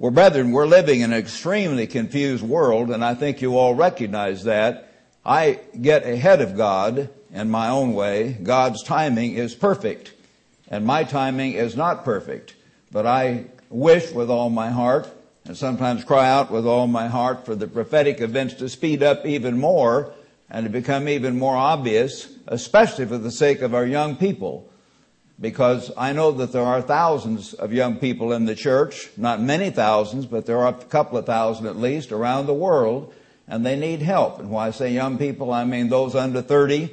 Well, brethren, we're living in an extremely confused world, and I think you all recognize that. I get ahead of God in my own way. God's timing is perfect, and my timing is not perfect. But I wish with all my heart, and sometimes cry out with all my heart, for the prophetic events to speed up even more and to become even more obvious, especially for the sake of our young people. Because I know that there are thousands of young people in the church, not many thousands, but there are a couple of thousand at least around the world, and they need help. And when I say young people, I mean those under 30.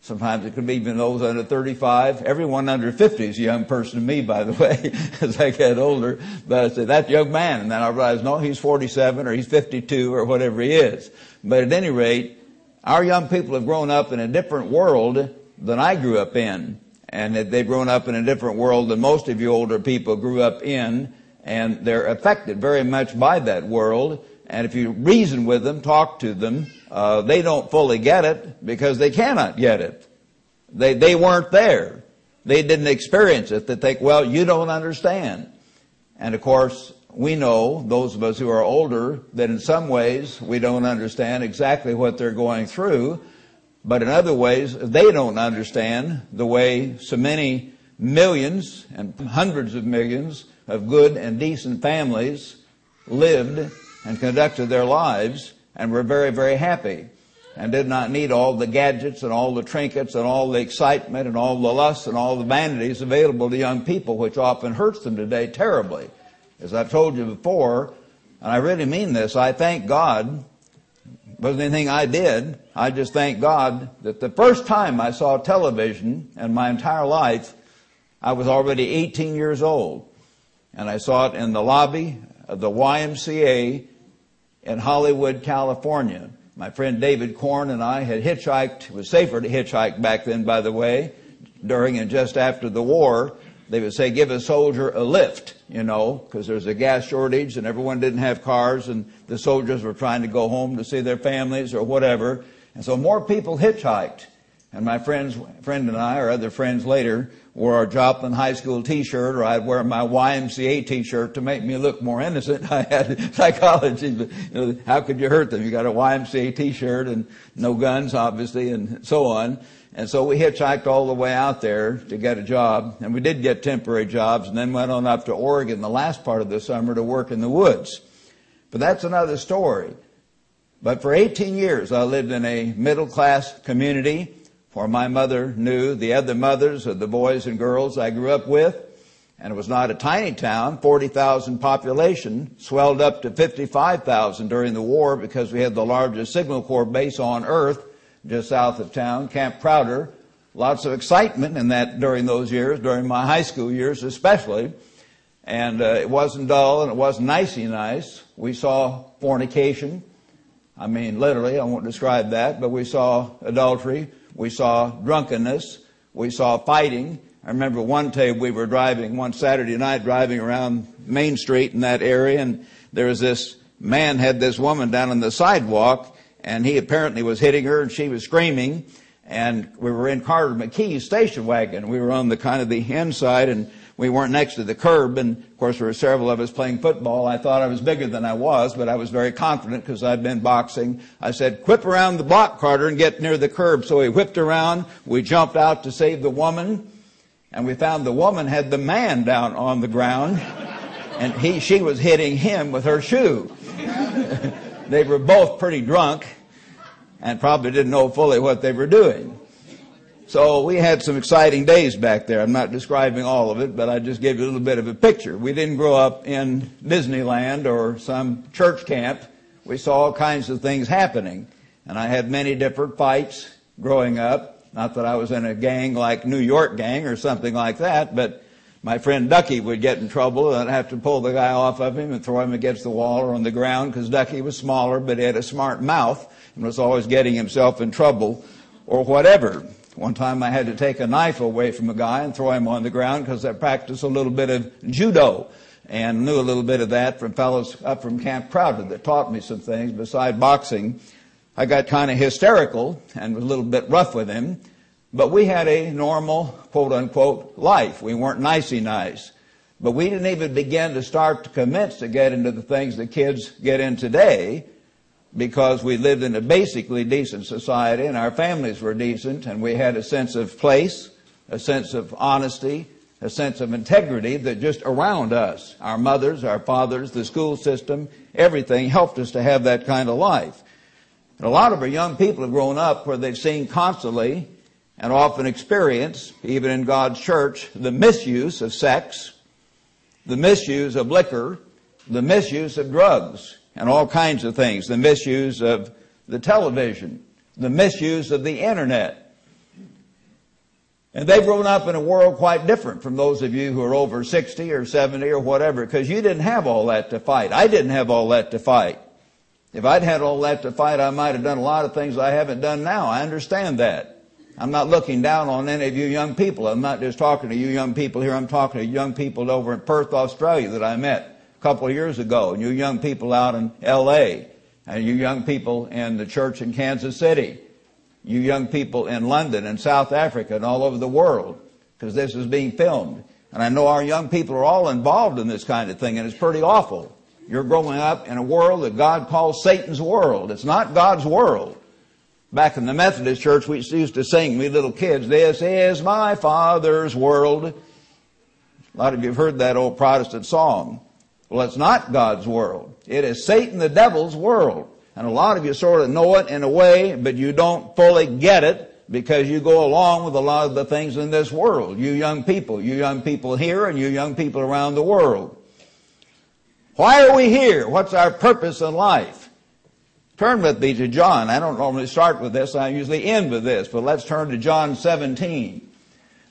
Sometimes it could be even those under 35. Everyone under 50 is a young person to me, by the way, as I get older. But I say, that young man. And then I realize, no, he's 47 or he's 52 or whatever he is. But at any rate, our young people have grown up in a different world than I grew up in. And they've grown up in a different world than most of you older people grew up in. And they're affected very much by that world. And if you reason with them, talk to them, they don't fully get it because they cannot get it. They weren't there. They didn't experience it. They think, well, you don't understand. And of course, we know, those of us who are older, that in some ways we don't understand exactly what they're going through. But in other ways, they don't understand the way so many millions and hundreds of millions of good and decent families lived and conducted their lives and were very, very happy and did not need all the gadgets and all the trinkets and all the excitement and all the lusts and all the vanities available to young people, which often hurts them today terribly. As I've told you before, and I really mean this, I thank God. It wasn't anything I did. I just thank God that the first time I saw television in my entire life, I was already 18 years old. And I saw it in the lobby of the YMCA in Hollywood, California. My friend David Korn and I had hitchhiked. It was safer to hitchhike back then, by the way, during and just after the war. They would say, give a soldier a lift, you know, because there's a gas shortage and everyone didn't have cars and the soldiers were trying to go home to see their families or whatever. And so more people hitchhiked. And my friend and I, or other friends later, wore our Joplin High School t-shirt, or I'd wear my YMCA t-shirt to make me look more innocent. I had psychology, but you know, how could you hurt them? You got a YMCA t-shirt and no guns, obviously, and so on. And so we hitchhiked all the way out there to get a job, and we did get temporary jobs, and then went on up to Oregon the last part of the summer to work in the woods. But that's another story. But for 18 years, I lived in a middle-class community, for my mother knew the other mothers of the boys and girls I grew up with, and it was not a tiny town. 40,000 population swelled up to 55,000 during the war because we had the largest Signal Corps base on earth, just south of town, Camp Crowder. Lots of excitement in that during those years, during my high school years especially. And it wasn't dull and it wasn't nicey nice. We saw fornication. I mean, literally, I won't describe that, but we saw adultery. We saw drunkenness. We saw fighting. I remember one day we were driving, one Saturday night, driving around Main Street in that area, and there was this man had this woman down on the sidewalk, and he apparently was hitting her, and she was screaming. And we were in Carter McKee's station wagon. We were on the kind of the inside, and we weren't next to the curb. And, of course, there were several of us playing football. I thought I was bigger than I was, but I was very confident because I'd been boxing. I said, "Whip around the block, Carter, and get near the curb." So he whipped around. We jumped out to save the woman, and we found the woman had the man down on the ground, and she was hitting him with her shoe. They were both pretty drunk and probably didn't know fully what they were doing. So we had some exciting days back there. I'm not describing all of it, but I just gave you a little bit of a picture. We didn't grow up in Disneyland or some church camp. We saw all kinds of things happening. And I had many different fights growing up. Not that I was in a gang like New York gang or something like that, but my friend Ducky would get in trouble, and I'd have to pull the guy off of him and throw him against the wall or on the ground, because Ducky was smaller, but he had a smart mouth and was always getting himself in trouble or whatever. One time I had to take a knife away from a guy and throw him on the ground because I practiced a little bit of judo and knew a little bit of that from fellows up from Camp Crowder that taught me some things besides boxing. I got kind of hysterical and was a little bit rough with him. But we had a normal, quote-unquote, life. We weren't nicey-nice. But we didn't even begin to commence to get into the things the kids get in today, because we lived in a basically decent society and our families were decent, and we had a sense of place, a sense of honesty, a sense of integrity that just around us, our mothers, our fathers, the school system, everything helped us to have that kind of life. And a lot of our young people have grown up where they've seen constantly and often experienced, even in God's church, the misuse of sex, the misuse of liquor, the misuse of drugs, and all kinds of things, the misuse of the television, the misuse of the internet. And they've grown up in a world quite different from those of you who are over 60 or 70 or whatever, because you didn't have all that to fight. I didn't have all that to fight. If I'd had all that to fight, I might have done a lot of things I haven't done now. I understand that. I'm not looking down on any of you young people. I'm not just talking to you young people here. I'm talking to young people over in Perth, Australia that I met couple of years ago, and you young people out in L.A., and you young people in the church in Kansas City, you young people in London and South Africa and all over the world, because this is being filmed. And I know our young people are all involved in this kind of thing, and it's pretty awful. You're growing up in a world that God calls Satan's world. It's not God's world. Back in the Methodist church, we used to sing, we little kids, "This is my Father's world." A lot of you have heard that old Protestant song. Well, it's not God's world. It is Satan, the devil's world. And a lot of you sort of know it in a way, but you don't fully get it because you go along with a lot of the things in this world. You young people here, and you young people around the world. Why are we here? What's our purpose in life? Turn with me to John. I don't normally start with this. I usually end with this, but let's turn to John 17.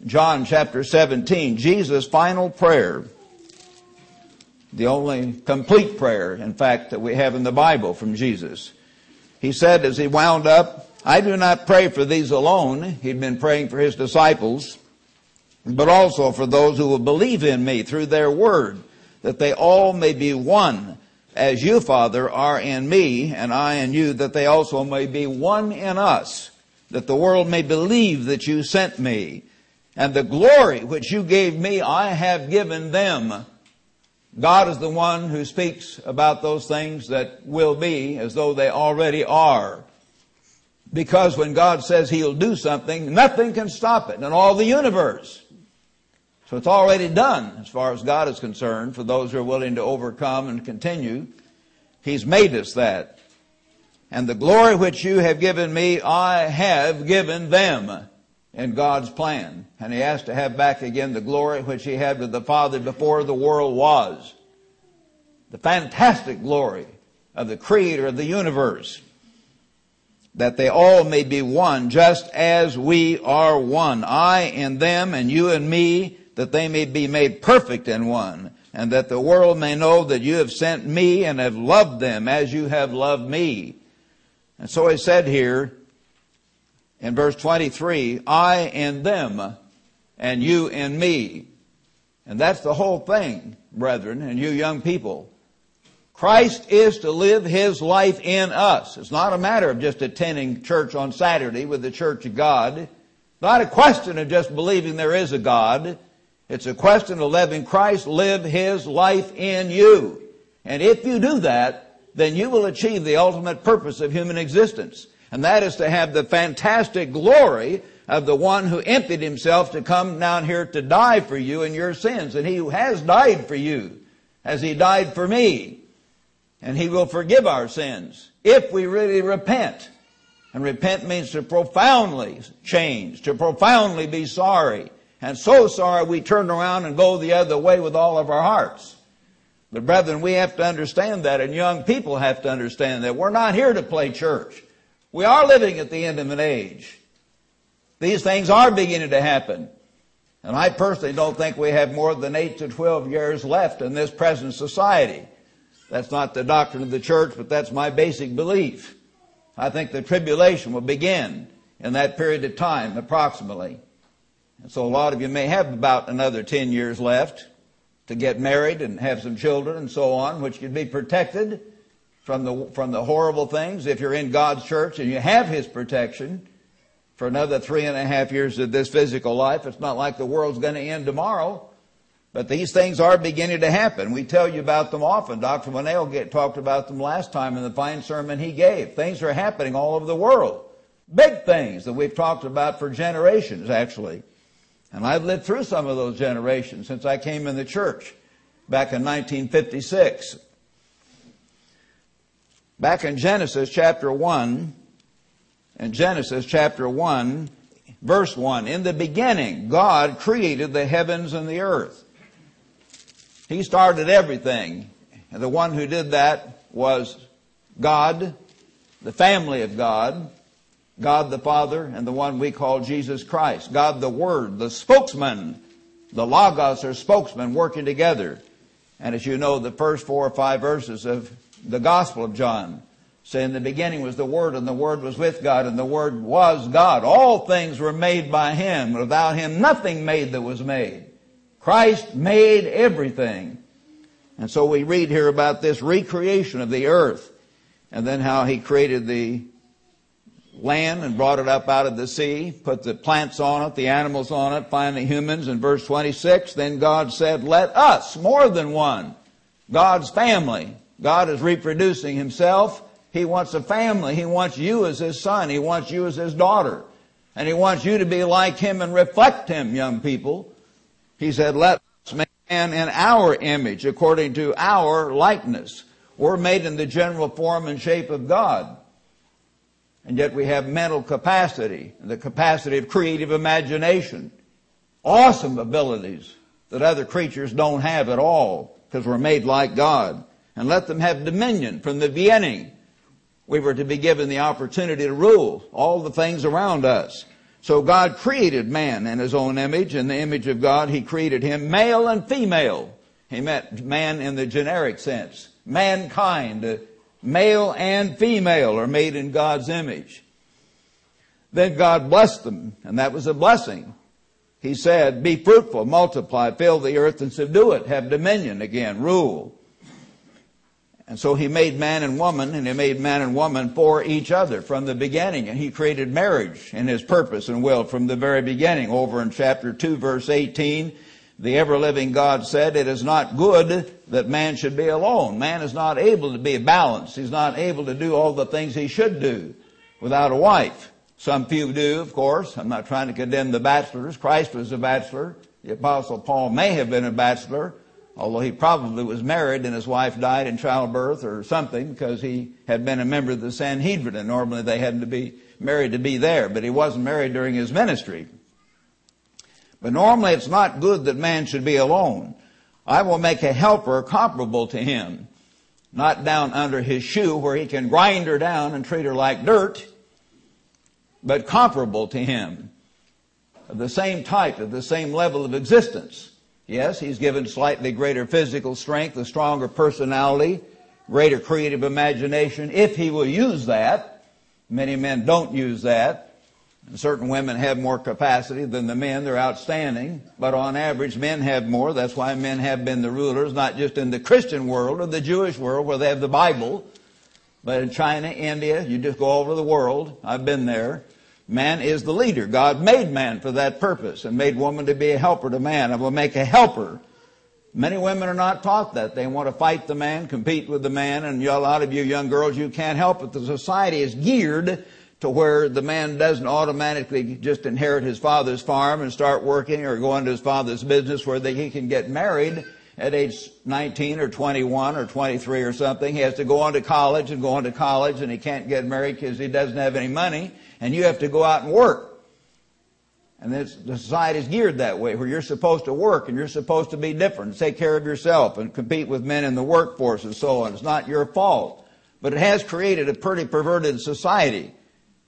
John chapter 17, Jesus' final prayer. The only complete prayer, in fact, that we have in the Bible from Jesus. He said as he wound up, "I do not pray for these alone." He'd been praying for his disciples, "but also for those who will believe in me through their word, that they all may be one, as you, Father, are in me, and I in you, that they also may be one in us, that the world may believe that you sent me. And the glory which you gave me, I have given them." God is the one who speaks about those things that will be as though they already are. Because when God says he'll do something, nothing can stop it in all the universe. So it's already done as far as God is concerned for those who are willing to overcome and continue. He's made us that. "And the glory which you have given me, I have given them," in God's plan. And he has to have back again the glory which he had with the Father before the world was. The fantastic glory of the Creator of the universe. "That they all may be one, just as we are one. I in them and you in me, that they may be made perfect in one. And that the world may know that you have sent me and have loved them as you have loved me." And so he said here, in verse 23, "I in them and you in me." And that's the whole thing, brethren, and you young people. Christ is to live his life in us. It's not a matter of just attending church on Saturday with the Church of God. Not a question of just believing there is a God. It's a question of letting Christ live his life in you. And if you do that, then you will achieve the ultimate purpose of human existence. And that is to have the fantastic glory of the one who emptied himself to come down here to die for you and your sins. And he who has died for you as he died for me. And he will forgive our sins if we really repent. And repent means to profoundly change, to profoundly be sorry. And so sorry we turn around and go the other way with all of our hearts. But brethren, we have to understand that, and young people have to understand that. We're not here to play church. We are living at the end of an age. These things are beginning to happen. And I personally don't think we have more than 8 to 12 years left in this present society. That's not the doctrine of the church, but that's my basic belief. I think the tribulation will begin in that period of time, approximately. And so a lot of you may have about another 10 years left to get married and have some children and so on, which could be protected from the horrible things if you're in God's church and you have his protection for another 3.5 years of this physical life. It's not like the world's going to end tomorrow. But these things are beginning to happen. We tell you about them often. Dr. Monell talked about them last time in the fine sermon he gave. Things are happening all over the world. Big things that we've talked about for generations, actually. And I've lived through some of those generations since I came in the church back in 1956. Back in Genesis chapter 1, in Genesis chapter 1, verse 1, in the beginning, God created the heavens and the earth. He started everything. And the one who did that was God, the family of God, God the Father, and the one we call Jesus Christ. God the Word, the spokesman, the Logos or spokesman working together. And as you know, the first 4 or 5 verses of the gospel of John say, in the beginning was the Word, and the Word was with God, and the Word was God. All things were made by Him. Without Him, nothing made that was made. Christ made everything. And so we read here about this recreation of the earth, and then how He created the land and brought it up out of the sea, put the plants on it, the animals on it, finally humans. In verse 26, then God said, let us, more than one, God's family. God is reproducing Himself. He wants a family. He wants you as His son. He wants you as His daughter. And He wants you to be like Him and reflect Him, young people. He said, let us make man in our image, according to our likeness. We're made in the general form and shape of God. And yet we have mental capacity, and the capacity of creative imagination. Awesome abilities that other creatures don't have at all, because we're made like God. And let them have dominion from the beginning. We were to be given the opportunity to rule all the things around us. So God created man in His own image. In the image of God, He created him, male and female. He meant man in the generic sense. Mankind, male and female, are made in God's image. Then God blessed them, and that was a blessing. He said, be fruitful, multiply, fill the earth and subdue it. Have dominion again, rule. And so He made man and woman, and He made man and woman for each other from the beginning. And He created marriage in His purpose and will from the very beginning. Over in chapter 2, verse 18, the ever-living God said, it is not good that man should be alone. Man is not able to be balanced. He's not able to do all the things he should do without a wife. Some few do, of course. I'm not trying to condemn the bachelors. Christ was a bachelor. The Apostle Paul may have been a bachelor, although he probably was married and his wife died in childbirth or something, because he had been a member of the Sanhedrin, and normally they had to be married to be there, but he wasn't married during his ministry. But normally it's not good that man should be alone. I will make a helper comparable to him, not down under his shoe where he can grind her down and treat her like dirt, but comparable to him, of the same type, of the same level of existence. Yes, He's given slightly greater physical strength, a stronger personality, greater creative imagination, if he will use that. Many men don't use that. And certain women have more capacity than the men. They're outstanding. But on average, men have more. That's why men have been the rulers, not just in the Christian world or the Jewish world where they have the Bible, but in China, India, you just go all over the world. I've been there. Man is the leader. God made man for that purpose and made woman to be a helper to man. I will make a helper. Many women are not taught that. They want to fight the man, compete with the man, and a lot of you young girls, you can't help it. The society is geared to where the man doesn't automatically just inherit his father's farm and start working or go into his father's business, where he can get married at age 19 or 21 or 23 or something. He has to go on to college, and he can't get married because he doesn't have any money. And you have to go out and work. And the society is geared that way, where you're supposed to work and you're supposed to be different, take care of yourself and compete with men in the workforce and so on. It's not your fault. But it has created a pretty perverted society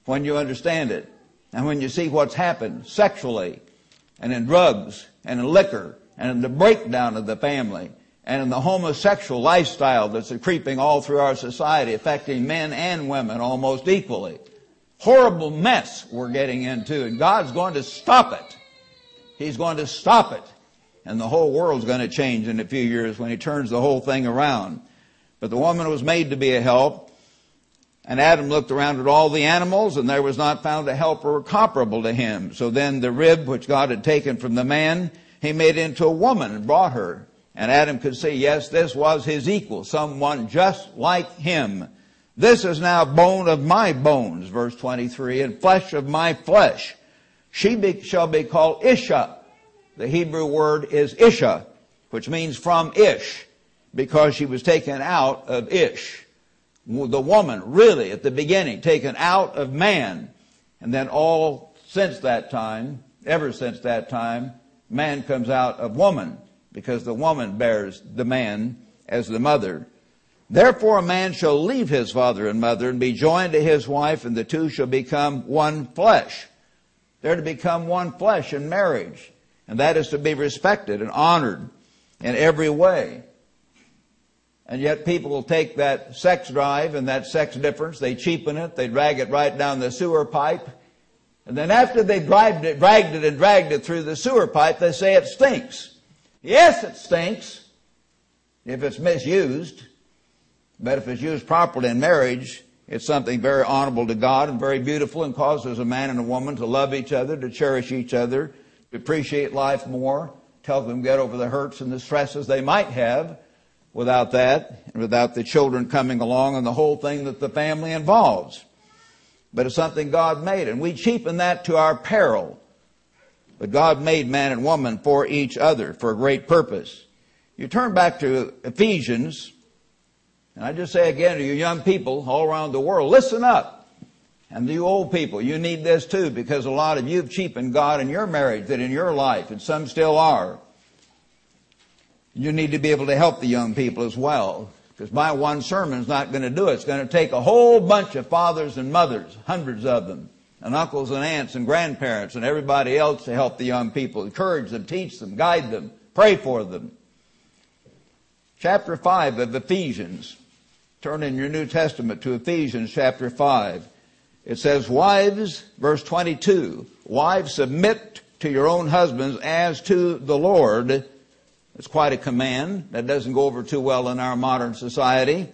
when you understand it. And when you see what's happened sexually and in drugs and in liquor and in the breakdown of the family and in the homosexual lifestyle that's creeping all through our society, affecting men and women almost equally. Horrible mess we're getting into, and God's going to stop it. He's going to stop it. And the whole world's going to change in a few years when He turns the whole thing around. But the woman was made to be a help. And Adam looked around at all the animals, and there was not found a helper comparable to him. So then the rib which God had taken from the man, he made into a woman and brought her. And Adam could see, yes, this was his equal, someone just like him. This is now bone of my bones, verse 23, and flesh of my flesh. Shall be called Isha. The Hebrew word is Isha, which means from Ish, because she was taken out of Ish. The woman, really, at the beginning, taken out of man. And then all since that time, ever since that time, man comes out of woman, because the woman bears the man as the mother. Therefore a man shall leave his father and mother and be joined to his wife, and the two shall become one flesh. They're to become one flesh in marriage, and that is to be respected and honored in every way. And yet people will take that sex drive and that sex difference, they cheapen it, they drag it right down the sewer pipe, and then after they dragged it through the sewer pipe, they say it stinks. Yes, it stinks if it's misused, but if it's used properly in marriage, it's something very honorable to God and very beautiful, and causes a man and a woman to love each other, to cherish each other, to appreciate life more, to help them get over the hurts and the stresses they might have without that, and without the children coming along and the whole thing that the family involves. But it's something God made, and we cheapen that to our peril. But God made man and woman for each other, for a great purpose. You turn back to Ephesians, and I just say again to you young people all around the world, listen up. And you old people, you need this too, because a lot of you have cheapened God in your marriage, that in your life, and some still are. You need to be able to help the young people as well, because my one sermon's not going to do it. It's going to take a whole bunch of fathers and mothers, hundreds of them, and uncles and aunts and grandparents and everybody else to help the young people, encourage them, teach them, guide them, pray for them. Chapter 5 of Ephesians. Turn in your New Testament to Ephesians chapter 5. It says, wives, verse 22, wives, submit to your own husbands as to the Lord. It's quite a command. That doesn't go over too well in our modern society.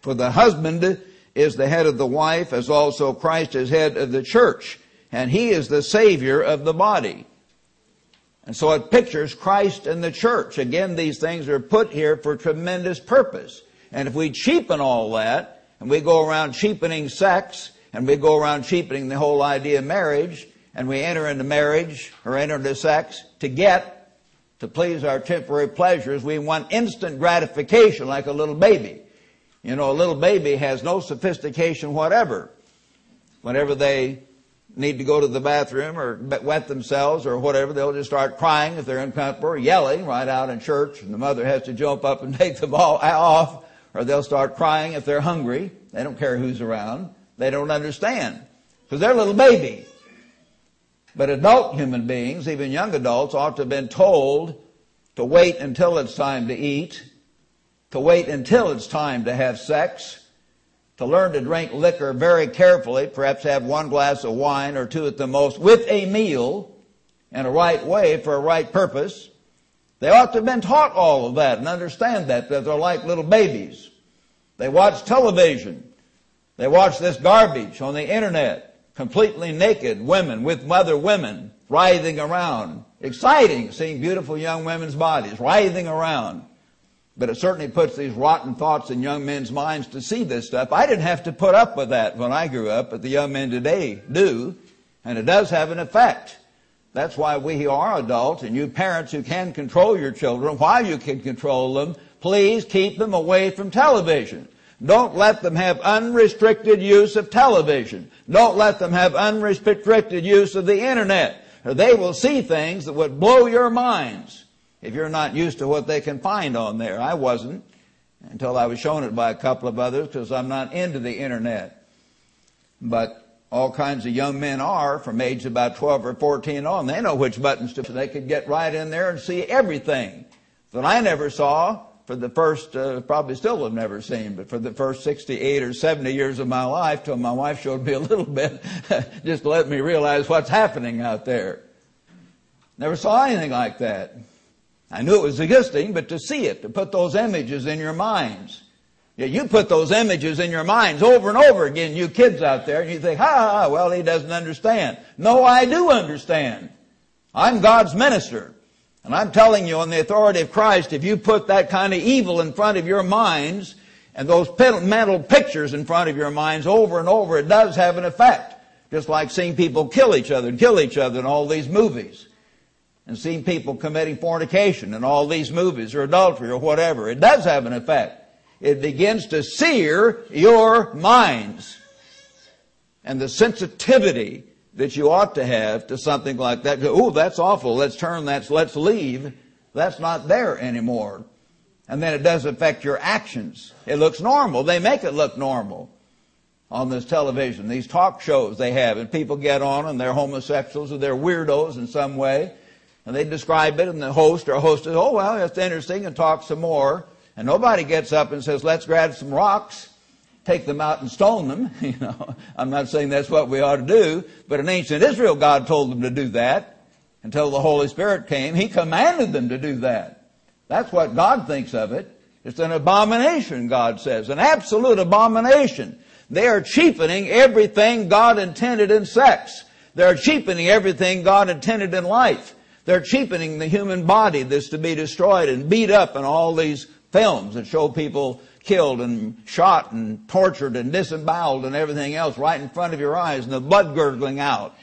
For the husband is the head of the wife, as also Christ is head of the church, and he is the Savior of the body. And so it pictures Christ and the church. Again, these things are put here for tremendous purpose. And if we cheapen all that, and we go around cheapening sex, and we go around cheapening the whole idea of marriage, and we enter into marriage, or enter into sex, to please our temporary pleasures, we want instant gratification like a little baby. You know, a little baby has no sophistication whatever. Whenever they need to go to the bathroom or wet themselves or whatever, they'll just start crying if they're uncomfortable, or yelling right out in church, and the mother has to jump up and take them all off, or they'll start crying if they're hungry. They don't care who's around. They don't understand, because they're a little baby. But adult human beings, even young adults, ought to have been told to wait until it's time to eat, to wait until it's time to have sex, to learn to drink liquor very carefully, perhaps have one glass of wine or two at the most, with a meal, in a right way, for a right purpose. They ought to have been taught all of that and understand that, because they're like little babies. They watch television. They watch this garbage on the internet, completely naked women with other women writhing around. Exciting, seeing beautiful young women's bodies writhing around. But it certainly puts these rotten thoughts in young men's minds to see this stuff. I didn't have to put up with that when I grew up, but the young men today do, and it does have an effect. That's why we are adults, and you parents who can control your children, while you can control them, please keep them away from television. Don't let them have unrestricted use of television. Don't let them have unrestricted use of the internet, or they will see things that would blow your minds, if you're not used to what they can find on there. I wasn't, until I was shown it by a couple of others, because I'm not into the internet. But all kinds of young men are, from age about 12 or 14 on. They know which buttons to push. They could get right in there and see everything that I never saw for the first, probably still have never seen, but for the first 68 or 70 years of my life, till my wife showed me a little bit, just to let me realize what's happening out there. Never saw anything like that. I knew it was existing, but to see it, to put those images in your minds. Yeah, you put those images in your minds over and over again, you kids out there, and you think, well, he doesn't understand. No, I do understand. I'm God's minister. And I'm telling you, on the authority of Christ, if you put that kind of evil in front of your minds and those mental pictures in front of your minds over and over, it does have an effect. Just like seeing people kill each other in all these movies. And seeing people committing fornication in all these movies, or adultery, or whatever. It does have an effect. It begins to sear your minds. And the sensitivity that you ought to have to something like that. Oh, that's awful. Let's leave. That's not there anymore. And then it does affect your actions. It looks normal. They make it look normal on this television. These talk shows they have, and people get on and they're homosexuals or they're weirdos in some way. And they describe it, and the host or hostess, oh, well, that's interesting, and talk some more. And nobody gets up and says, let's grab some rocks, take them out and stone them. You know, I'm not saying that's what we ought to do, but in ancient Israel, God told them to do that until the Holy Spirit came. He commanded them to do that. That's what God thinks of it. It's an abomination, God says, an absolute abomination. They are cheapening everything God intended in sex. They're cheapening everything God intended in life. They're cheapening the human body that's to be destroyed and beat up in all these films that show people killed and shot and tortured and disemboweled and everything else right in front of your eyes, and the blood gurgling out.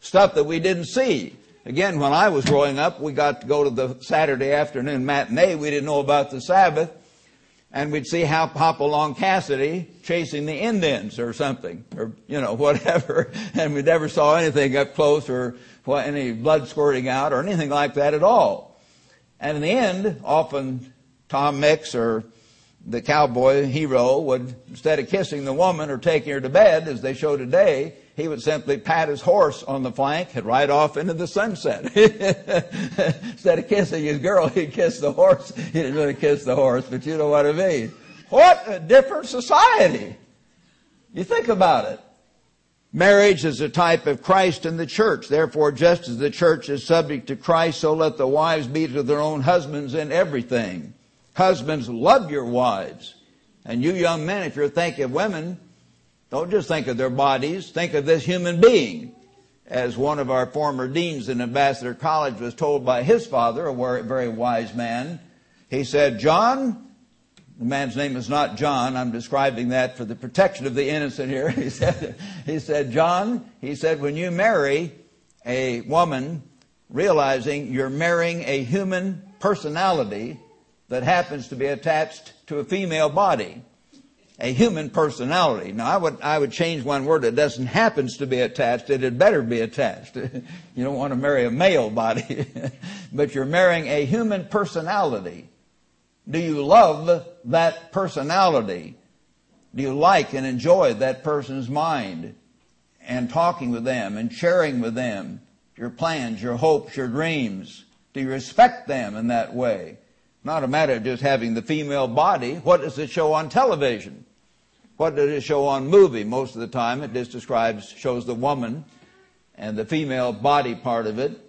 Stuff that we didn't see. Again, when I was growing up, we got to go to the Saturday afternoon matinee. We didn't know about the Sabbath. And we'd see how Hop-Along Cassidy chasing the Indians or something, or, you know, whatever. And we never saw anything up close or any blood squirting out or anything like that at all. And in the end, often Tom Mix or the cowboy hero would, instead of kissing the woman or taking her to bed, as they show today, he would simply pat his horse on the flank and ride off into the sunset. Instead of kissing his girl, he'd kiss the horse. He didn't really kiss the horse, but you know what I mean. What a different society. You think about it. Marriage is a type of Christ in the church. Therefore, just as the church is subject to Christ, so let the wives be to their own husbands in everything. Husbands, love your wives. And you young men, if you're thinking of women, don't just think of their bodies. Think of this human being. As one of our former deans in Ambassador College was told by his father, a very wise man, he said, John, the man's name is not John. I'm describing that for the protection of the innocent here. He said, John, he said, when you marry a woman, realizing you're marrying a human personality that happens to be attached to a female body. A human personality. Now, I would change one word. It doesn't happens to be attached. It had better be attached. You don't want to marry a male body. But you're marrying a human personality. Do you love that personality? Do you like and enjoy that person's mind? And talking with them and sharing with them your plans, your hopes, your dreams. Do you respect them in that way? Not a matter of just having the female body. What does it show on television? What does it show on movie? Most of the time it just shows the woman and the female body part of it,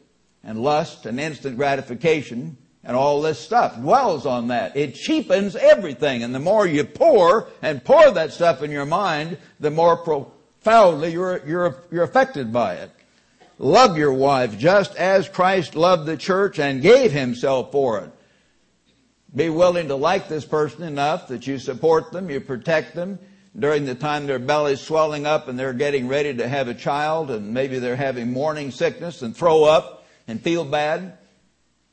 and lust and instant gratification and all this stuff dwells on that. It cheapens everything, and the more you pour that stuff in your mind, the more profoundly you're affected by it. Love your wife just as Christ loved the church and gave himself for it. Be willing to like this person enough that you support them, you protect them during the time their belly's swelling up and they're getting ready to have a child, and maybe they're having morning sickness and throw up and feel bad.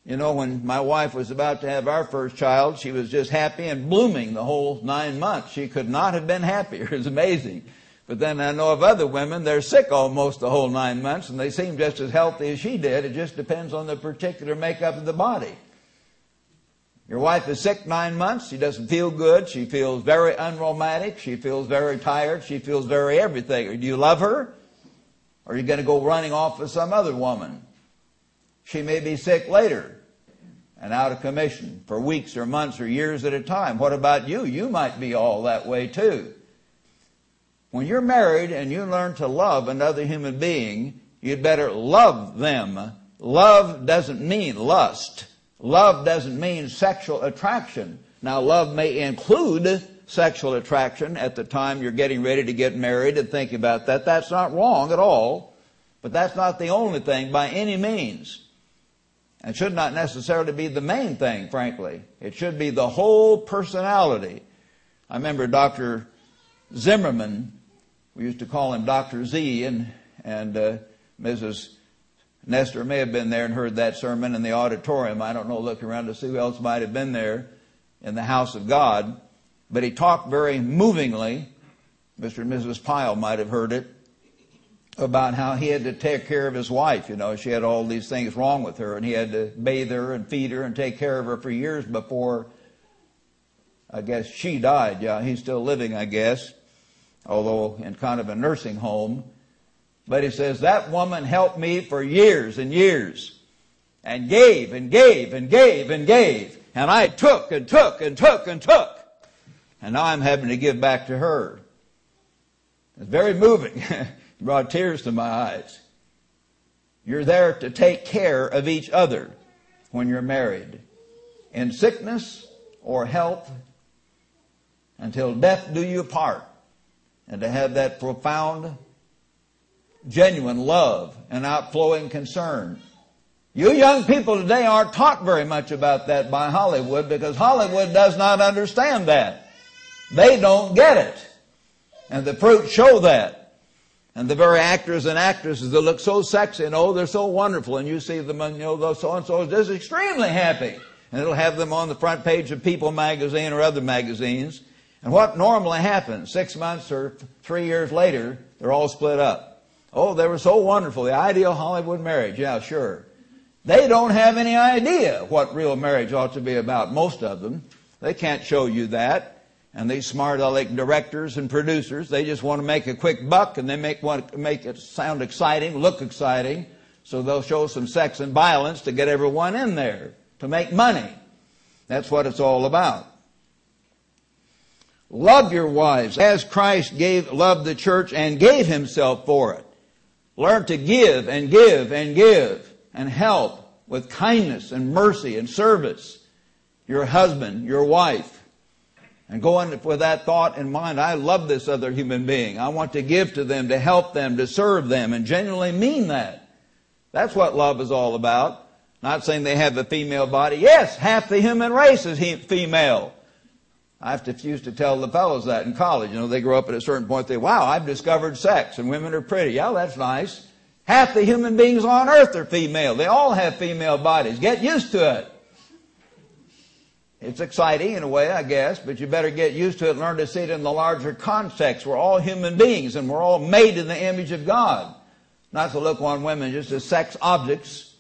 You know, when my wife was about to have our first child, she was just happy and blooming the whole 9 months. She could not have been happier. It was amazing. But then I know of other women, they're sick almost the whole 9 months and they seem just as healthy as she did. It just depends on the particular makeup of the body. Your wife is sick 9 months. She doesn't feel good. She feels very unromantic. She feels very tired. She feels very everything. Do you love her? Or are you going to go running off with some other woman? She may be sick later and out of commission for weeks or months or years at a time. What about you? You might be all that way too. When you're married and you learn to love another human being, you'd better love them. Love doesn't mean lust. Love doesn't mean sexual attraction. Now, love may include sexual attraction at the time you're getting ready to get married and think about that. That's not wrong at all, but that's not the only thing by any means. It should not necessarily be the main thing, frankly. It should be the whole personality. I remember Dr. Zimmerman, we used to call him Dr. Z, and Mrs. Nestor may have been there and heard that sermon in the auditorium. I don't know, looking around to see who else might have been there in the house of God. But he talked very movingly, Mr. and Mrs. Pyle might have heard it, about how he had to take care of his wife. You know, she had all these things wrong with her, and he had to bathe her and feed her and take care of her for years before, I guess, she died. Yeah, he's still living, I guess, although in kind of a nursing home. But he says, that woman helped me for years and years and gave and gave and gave and gave. And I took and took and took and took. And now I'm having to give back to her. It's very moving. Brought tears to my eyes. You're there to take care of each other when you're married, in sickness or health, until death do you part, and to have that profound, genuine love and outflowing concern. You young people today aren't taught very much about that by Hollywood, because Hollywood does not understand that. They don't get it. And the fruits show that. And the very actors and actresses that look so sexy and, oh, they're so wonderful, and you see them, and, you know, so-and-so is just extremely happy. And it'll have them on the front page of People magazine or other magazines. And what normally happens, 6 months or 3 years later, they're all split up. Oh, they were so wonderful, the ideal Hollywood marriage. Yeah, sure. They don't have any idea what real marriage ought to be about, most of them. They can't show you that. And these smart aleck directors and producers, they just want to make a quick buck, and they make it sound exciting, look exciting. So they'll show some sex and violence to get everyone in there, to make money. That's what it's all about. Love your wives as Christ loved the church and gave himself for it. Learn to give and give and give and help with kindness and mercy and service your husband, your wife. And go in with that thought in mind, I love this other human being. I want to give to them, to help them, to serve them, and genuinely mean that. That's what love is all about. Not saying they have a female body. Yes, half the human race is female. I used to tell the fellows that in college. You know, they grow up at a certain point, they, wow, I've discovered sex, and women are pretty. Yeah, that's nice. Half the human beings on earth are female. They all have female bodies. Get used to it. It's exciting in a way, I guess, but you better get used to it and learn to see it in the larger context. We're all human beings, and we're all made in the image of God. Not to look on women just as sex objects,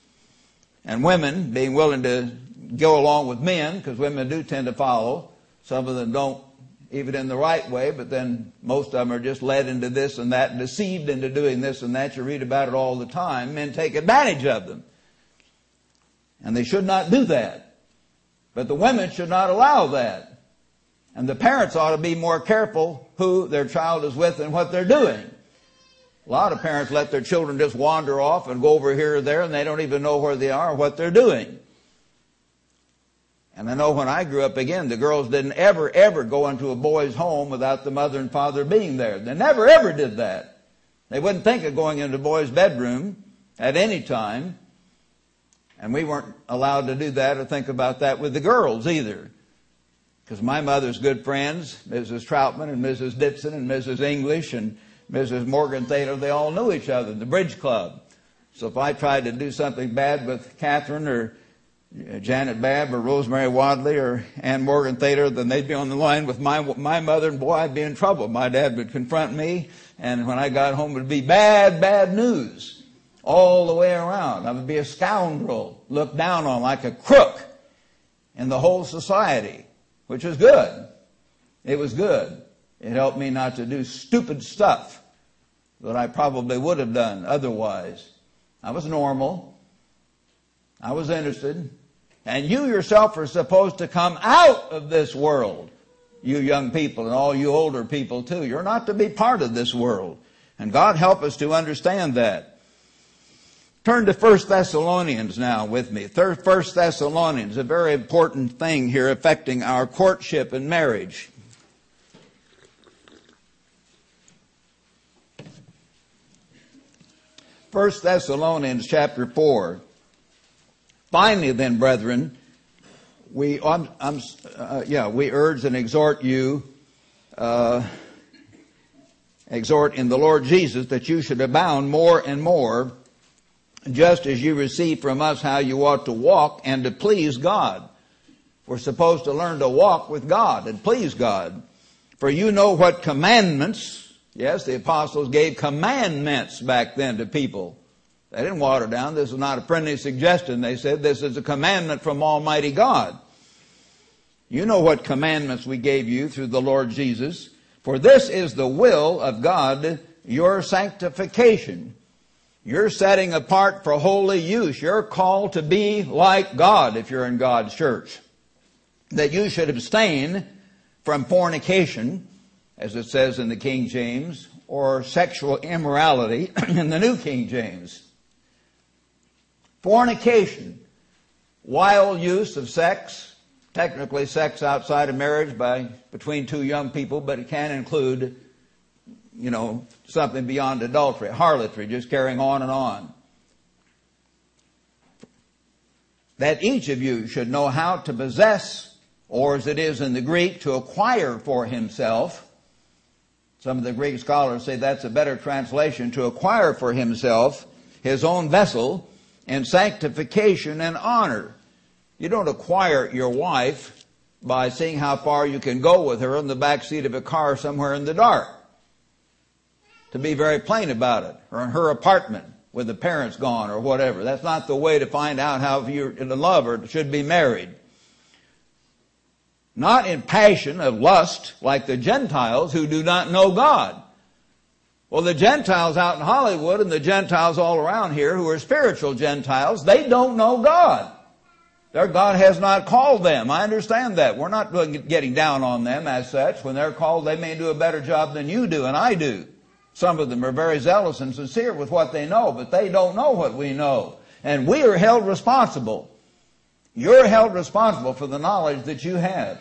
and women being willing to go along with men, because women do tend to follow. Some of them don't, even in the right way, but then most of them are just led into this and that, deceived into doing this and that. You read about it all the time. Men take advantage of them, and they should not do that. But the women should not allow that. And the parents ought to be more careful who their child is with and what they're doing. A lot of parents let their children just wander off and go over here or there, and they don't even know where they are or what they're doing. And I know when I grew up, again, the girls didn't ever, ever go into a boy's home without the mother and father being there. They never, ever did that. They wouldn't think of going into a boy's bedroom at any time. And we weren't allowed to do that or think about that with the girls either. Because my mother's good friends, Mrs. Troutman and Mrs. Ditson and Mrs. English and Mrs. Morgan Thaler, they all knew each other in the bridge club. So if I tried to do something bad with Catherine or Janet Babb or Rosemary Wadley or Ann Morgan Thaler, then they'd be on the line with my mother, and boy, I'd be in trouble. My dad would confront me, and when I got home, it would be bad, bad news. All the way around. I would be a scoundrel, looked down on like a crook in the whole society, which was good. It was good. It helped me not to do stupid stuff that I probably would have done otherwise. I was normal. I was interested. And you yourself are supposed to come out of this world, you young people and all you older people too. You're not to be part of this world. And God help us to understand that. Turn to 1 Thessalonians now with me. 1 Thessalonians, a very important thing here affecting our courtship and marriage. First Thessalonians chapter 4. Finally, then, brethren, we urge and exhort you, exhort in the Lord Jesus that you should abound more and more, just as you receive from us how you ought to walk and to please God. We're supposed to learn to walk with God and please God. For you know what commandments, yes, the apostles gave commandments back then to people. They didn't water down. This is not a friendly suggestion. They said this is a commandment from Almighty God. You know what commandments we gave you through the Lord Jesus. For this is the will of God, your sanctification. You're setting apart for holy use. You're called to be like God if you're in God's church. That you should abstain from fornication, as it says in the King James, or sexual immorality in the New King James. Fornication, wild use of sex, technically sex outside of marriage between two young people, but it can include, you know, something beyond adultery, harlotry, just carrying on and on. That each of you should know how to possess, or as it is in the Greek, to acquire for himself. Some of the Greek scholars say that's a better translation, to acquire for himself his own vessel in sanctification and honor. You don't acquire your wife by seeing how far you can go with her in the backseat of a car somewhere in the dark. To be very plain about it, or in her apartment with the parents gone or whatever. That's not the way to find out how you're in love or should be married. Not in passion of lust like the Gentiles who do not know God. Well, the Gentiles out in Hollywood and the Gentiles all around here who are spiritual Gentiles, they don't know God. Their God has not called them. I understand that. We're not getting down on them as such. When they're called, they may do a better job than you do and I do. Some of them are very zealous and sincere with what they know, but they don't know what we know. And we are held responsible. You're held responsible for the knowledge that you have.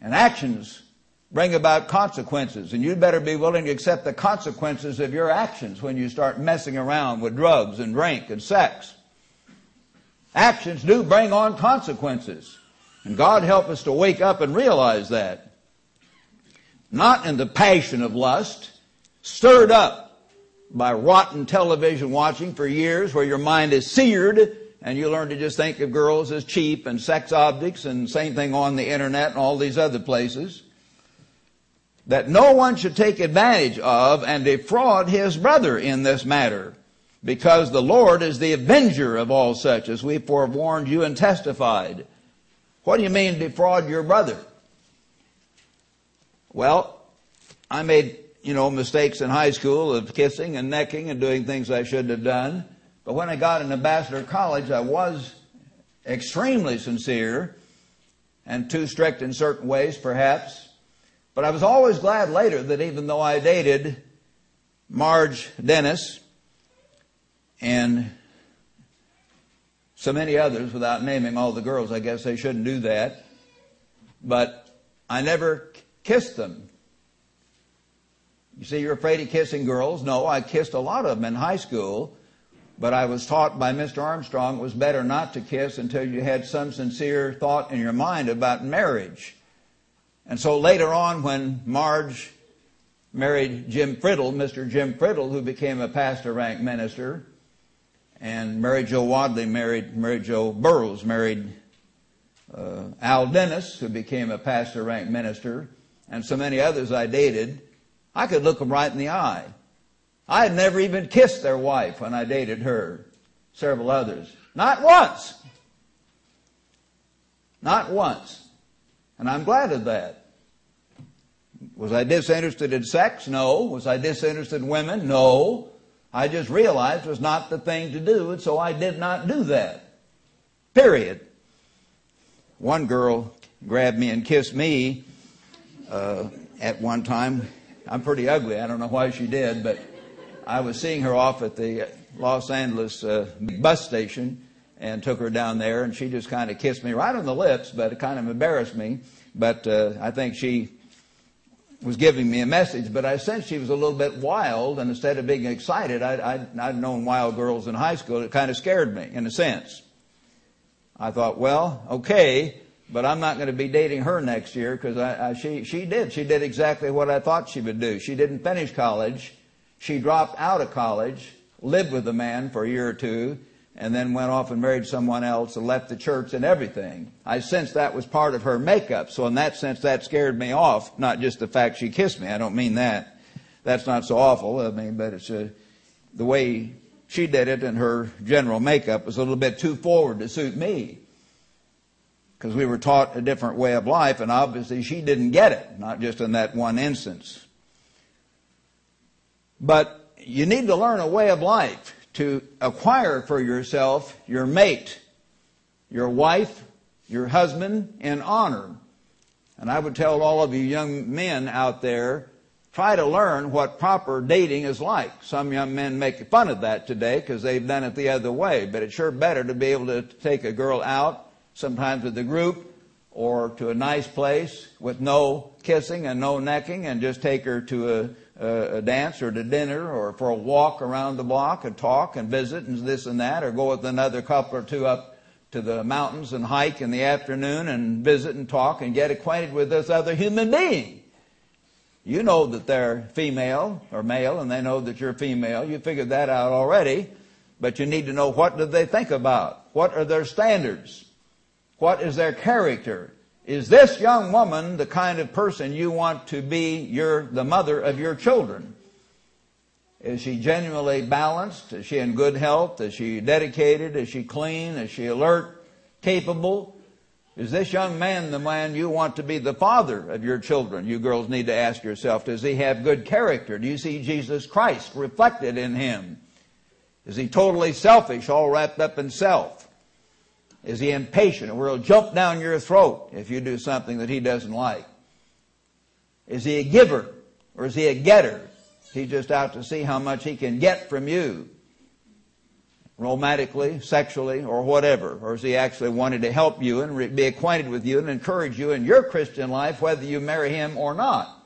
And actions bring about consequences, and you'd better be willing to accept the consequences of your actions when you start messing around with drugs and drink and sex. Actions do bring on consequences. And God help us to wake up and realize that. Not in the passion of lust, stirred up by rotten television watching for years where your mind is seared and you learn to just think of girls as cheap and sex objects and same thing on the internet and all these other places. That no one should take advantage of and defraud his brother in this matter. Because the Lord is the avenger of all such, as we forewarned you and testified. What do you mean defraud your brother? Well, I made, mistakes in high school of kissing and necking and doing things I shouldn't have done. But when I got in Ambassador College, I was extremely sincere and too strict in certain ways, perhaps. But I was always glad later that even though I dated Marge Dennis, and so many others, without naming all the girls, I guess they shouldn't do that. But I never kissed them. You see, you're afraid of kissing girls. No, I kissed a lot of them in high school. But I was taught by Mr. Armstrong it was better not to kiss until you had some sincere thought in your mind about marriage. And so later on when Marge married Jim Friddle, Mr. Jim Friddle, who became a pastor rank minister, and Mary Jo Wadley married, Mary Jo Burroughs married Al Dennis, who became a pastor rank minister, and so many others I dated. I could look them right in the eye. I had never even kissed their wife when I dated her, several others. Not once. Not once. And I'm glad of that. Was I disinterested in sex? No. Was I disinterested in women? No. I just realized it was not the thing to do, and so I did not do that. Period. One girl grabbed me and kissed me at one time. I'm pretty ugly. I don't know why she did, but I was seeing her off at the Los Angeles bus station and took her down there, and she just kind of kissed me right on the lips, but it kind of embarrassed me. But I think she was giving me a message, but I sensed she was a little bit wild, and instead of being excited, I'd known wild girls in high school. It kind of scared me, in a sense. I thought, well, okay, but I'm not going to be dating her next year because she did exactly what I thought she would do. She didn't finish college. She dropped out of college, lived with the man for a year or two, and then went off and married someone else and left the church and everything. I sensed that was part of her makeup. So in that sense, that scared me off, not just the fact she kissed me. I don't mean that. That's not so awful. I mean, but it's the way she did it and her general makeup was a little bit too forward to suit me. Because we were taught a different way of life, and obviously she didn't get it, not just in that one instance. But you need to learn a way of life to acquire for yourself your mate, your wife, your husband in honor. And I would tell all of you young men out there, try to learn what proper dating is like. Some young men make fun of that today because they've done it the other way, but it's sure better to be able to take a girl out sometimes with the group or to a nice place with no kissing and no necking, and just take her to a dance or to dinner or for a walk around the block and talk and visit and this and that, or go with another couple or two up to the mountains and hike in the afternoon and visit and talk and get acquainted with this other human being. You know that they're female or male and they know that you're female. You figured that out already, but you need to know, what do they think about? What are their standards? What is their character? Is this young woman the kind of person you want to be the mother of your children? Is she genuinely balanced? Is she in good health? Is she dedicated? Is she clean? Is she alert? Capable? Is this young man the man you want to be the father of your children? You girls need to ask yourself, does he have good character? Do you see Jesus Christ reflected in him? Is he totally selfish, all wrapped up in self? Is he impatient or will jump down your throat if you do something that he doesn't like? Is he a giver or is he a getter? He's just out to see how much he can get from you, romantically, sexually, or whatever. Or is he actually wanting to help you and be acquainted with you and encourage you in your Christian life, whether you marry him or not?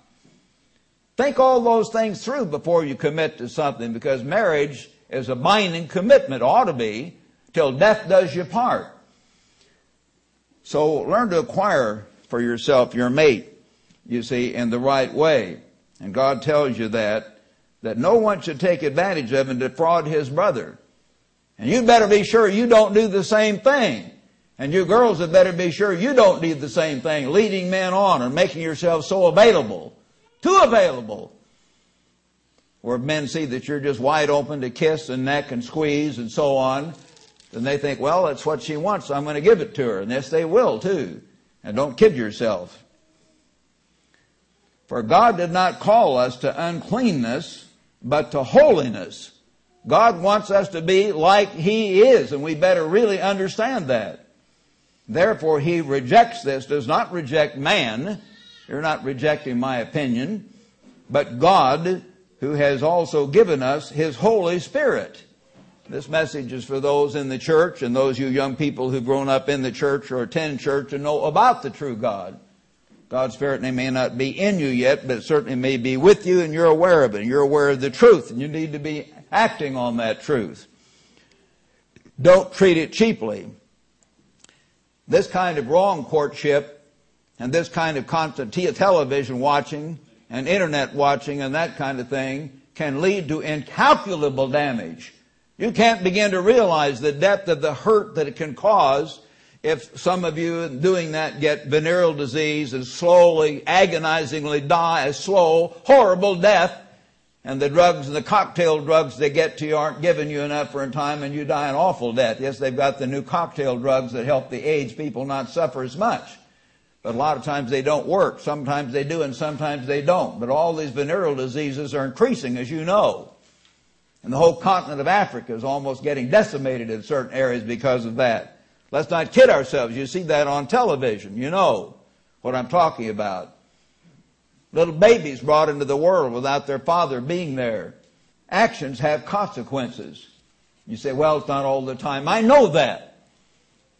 Think all those things through before you commit to something, because marriage is a binding commitment, ought to be, till death does you part. So learn to acquire for yourself your mate, you see, in the right way. And God tells you that no one should take advantage of and defraud his brother. And you better be sure you don't do the same thing. And you girls had better be sure you don't do the same thing, leading men on or making yourself so available, too available, where men see that you're just wide open to kiss and neck and squeeze and so on. And they think, well, that's what she wants, so I'm going to give it to her. And yes, they will too. And don't kid yourself. For God did not call us to uncleanness, but to holiness. God wants us to be like he is, and we better really understand that. Therefore, he rejects this, does not reject man. You're not rejecting my opinion. But God, who has also given us his Holy Spirit. This message is for those in the church and those you young people who've grown up in the church or attend church and know about the true God. God's Spirit may not be in you yet, but it certainly may be with you, and you're aware of it. And you're aware of the truth, and you need to be acting on that truth. Don't treat it cheaply. This kind of wrong courtship and this kind of constant television watching and internet watching and that kind of thing can lead to incalculable damage. You can't begin to realize the depth of the hurt that it can cause if some of you doing that get venereal disease and slowly, agonizingly die a slow, horrible death, and the drugs and the cocktail drugs they get to you aren't giving you enough for a time, and you die an awful death. Yes, they've got the new cocktail drugs that help the AIDS people not suffer as much. But a lot of times they don't work. Sometimes they do and sometimes they don't. But all these venereal diseases are increasing, as you know. And the whole continent of Africa is almost getting decimated in certain areas because of that. Let's not kid ourselves. You see that on television. You know what I'm talking about. Little babies brought into the world without their father being there. Actions have consequences. You say, well, it's not all the time. I know that.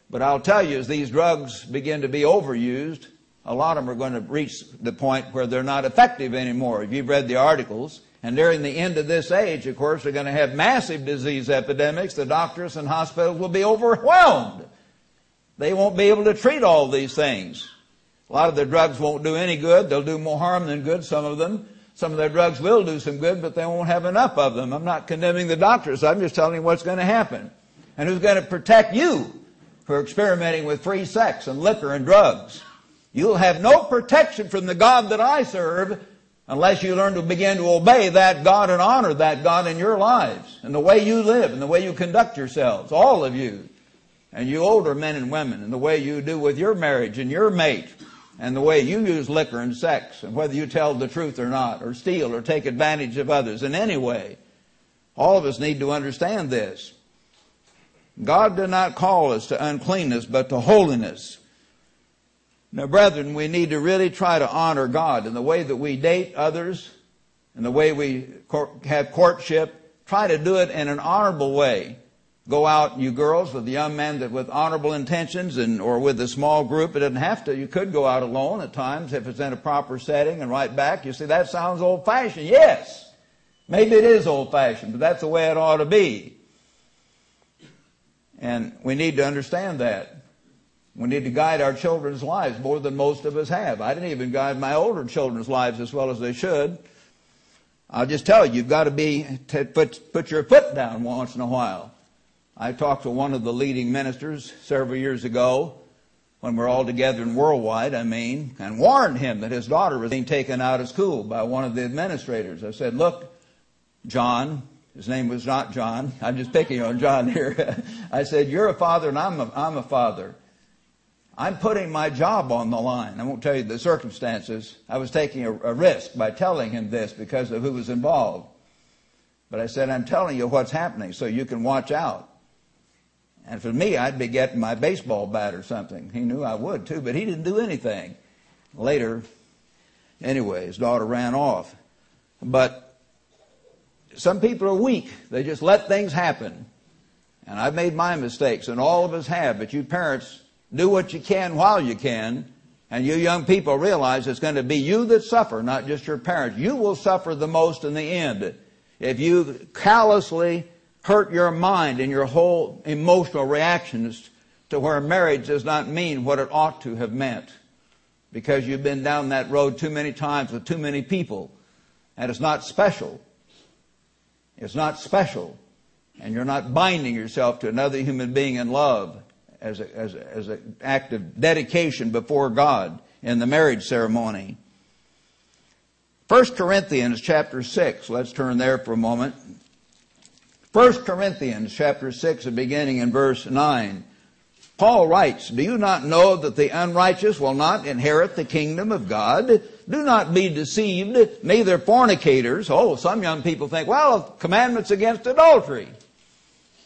But I'll tell you, as these drugs begin to be overused, a lot of them are going to reach the point where they're not effective anymore. If you've read the articles. And during the end of this age, of course, they're going to have massive disease epidemics. The doctors and hospitals will be overwhelmed. They won't be able to treat all these things. A lot of their drugs won't do any good. They'll do more harm than good, some of them. Some of their drugs will do some good, but they won't have enough of them. I'm not condemning the doctors. I'm just telling you what's going to happen. And who's going to protect you for experimenting with free sex and liquor and drugs? You'll have no protection from the God that I serve unless you learn to begin to obey that God and honor that God in your lives and the way you live and the way you conduct yourselves, all of you, and you older men and women, and the way you do with your marriage and your mate, and the way you use liquor and sex, and whether you tell the truth or not, or steal or take advantage of others in any way. All of us need to understand this. God did not call us to uncleanness, but to holiness. Now, brethren, we need to really try to honor God in the way that we date others, in the way we have courtship. Try to do it in an honorable way. Go out, you girls, with the young men that with honorable intentions and or with a small group. It doesn't have to. You could go out alone at times if it's in a proper setting and right back. You see, that sounds old-fashioned. Yes, maybe it is old-fashioned, but that's the way it ought to be. And we need to understand that. We need to guide our children's lives more than most of us have. I didn't even guide my older children's lives as well as they should. I'll just tell you, you've got to put your foot down once in a while. I talked to one of the leading ministers several years ago when we were all together in Worldwide, and warned him that his daughter was being taken out of school by one of the administrators. I said, look, John, his name was not John. I'm just picking on John here. I said, you're a father and I'm a father. I'm putting my job on the line. I won't tell you the circumstances. I was taking a risk by telling him this because of who was involved. But I said, I'm telling you what's happening so you can watch out. And for me, I'd be getting my baseball bat or something. He knew I would, too, but he didn't do anything. Later, anyway, his daughter ran off. But some people are weak. They just let things happen. And I've made my mistakes, and all of us have. But you parents, do what you can while you can. And you young people, realize it's going to be you that suffer, not just your parents. You will suffer the most in the end if you callously hurt your mind and your whole emotional reactions to where marriage does not mean what it ought to have meant, because you've been down that road too many times with too many people, and it's not special. It's not special, and you're not binding yourself to another human being in love as an act of dedication before God in the marriage ceremony. 1 Corinthians chapter 6, let's turn there for a moment. 1 Corinthians chapter 6, beginning in verse 9, Paul writes, do you not know that the unrighteous will not inherit the kingdom of God? Do not be deceived, neither fornicators. Oh, some young people think, well, commandments against adultery.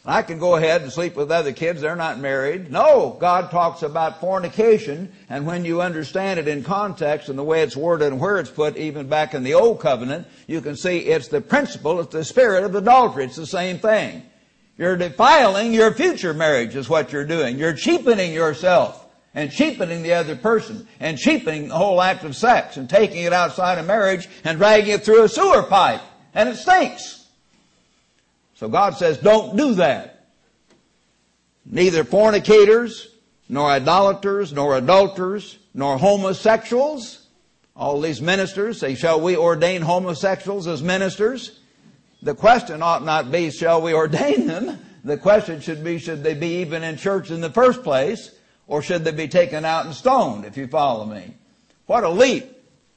I can go ahead and sleep with other kids. They're not married. No, God talks about fornication. And when you understand it in context and the way it's worded and where it's put, even back in the Old Covenant, you can see it's the principle. It's the spirit of adultery. It's the same thing. You're defiling your future marriage is what you're doing. You're cheapening yourself and cheapening the other person and cheapening the whole act of sex and taking it outside of marriage and dragging it through a sewer pipe. And it stinks. So God says, don't do that. Neither fornicators, nor idolaters, nor adulterers, nor homosexuals. All these ministers say, shall we ordain homosexuals as ministers? The question ought not be, shall we ordain them? The question should be, should they be even in church in the first place? Or should they be taken out and stoned, if you follow me? What a leap.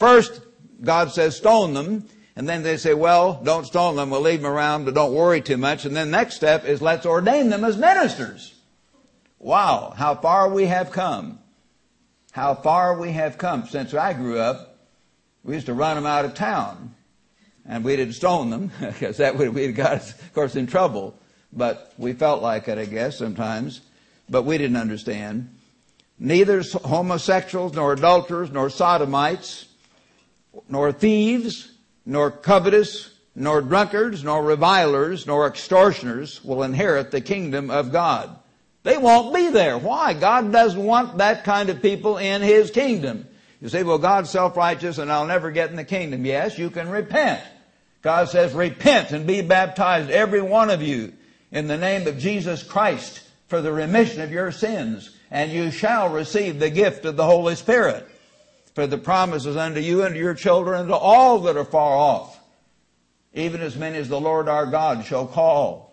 First, God says, stone them. And then they say, well, don't stone them. We'll leave them around, but don't worry too much. And then next step is let's ordain them as ministers. Wow, how far we have come. How far we have come. Since I grew up, we used to run them out of town. And we didn't stone them because that would have got us, of course, in trouble. But we felt like it, I guess, sometimes. But we didn't understand. Neither homosexuals, nor adulterers, nor sodomites, nor thieves, nor covetous, nor drunkards, nor revilers, nor extortioners will inherit the kingdom of God. They won't be there. Why? God doesn't want that kind of people in His kingdom. You say, well, God's self-righteous and I'll never get in the kingdom. Yes, you can repent. God says, repent and be baptized, every one of you, in the name of Jesus Christ for the remission of your sins, and you shall receive the gift of the Holy Spirit. For the promise is unto you and to your children and to all that are far off, even as many as the Lord our God shall call.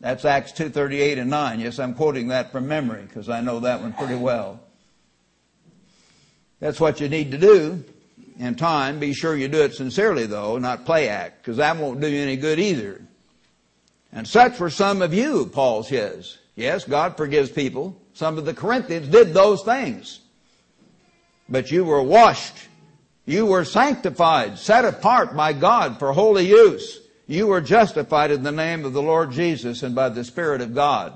That's Acts 2:38 and 9. Yes, I'm quoting that from memory because I know that one pretty well. That's what you need to do in time. Be sure you do it sincerely, though, not play act, because that won't do you any good either. And such were some of you, Paul says. Yes, God forgives people. Some of the Corinthians did those things. But you were washed. You were sanctified, set apart by God for holy use. You were justified in the name of the Lord Jesus and by the Spirit of God.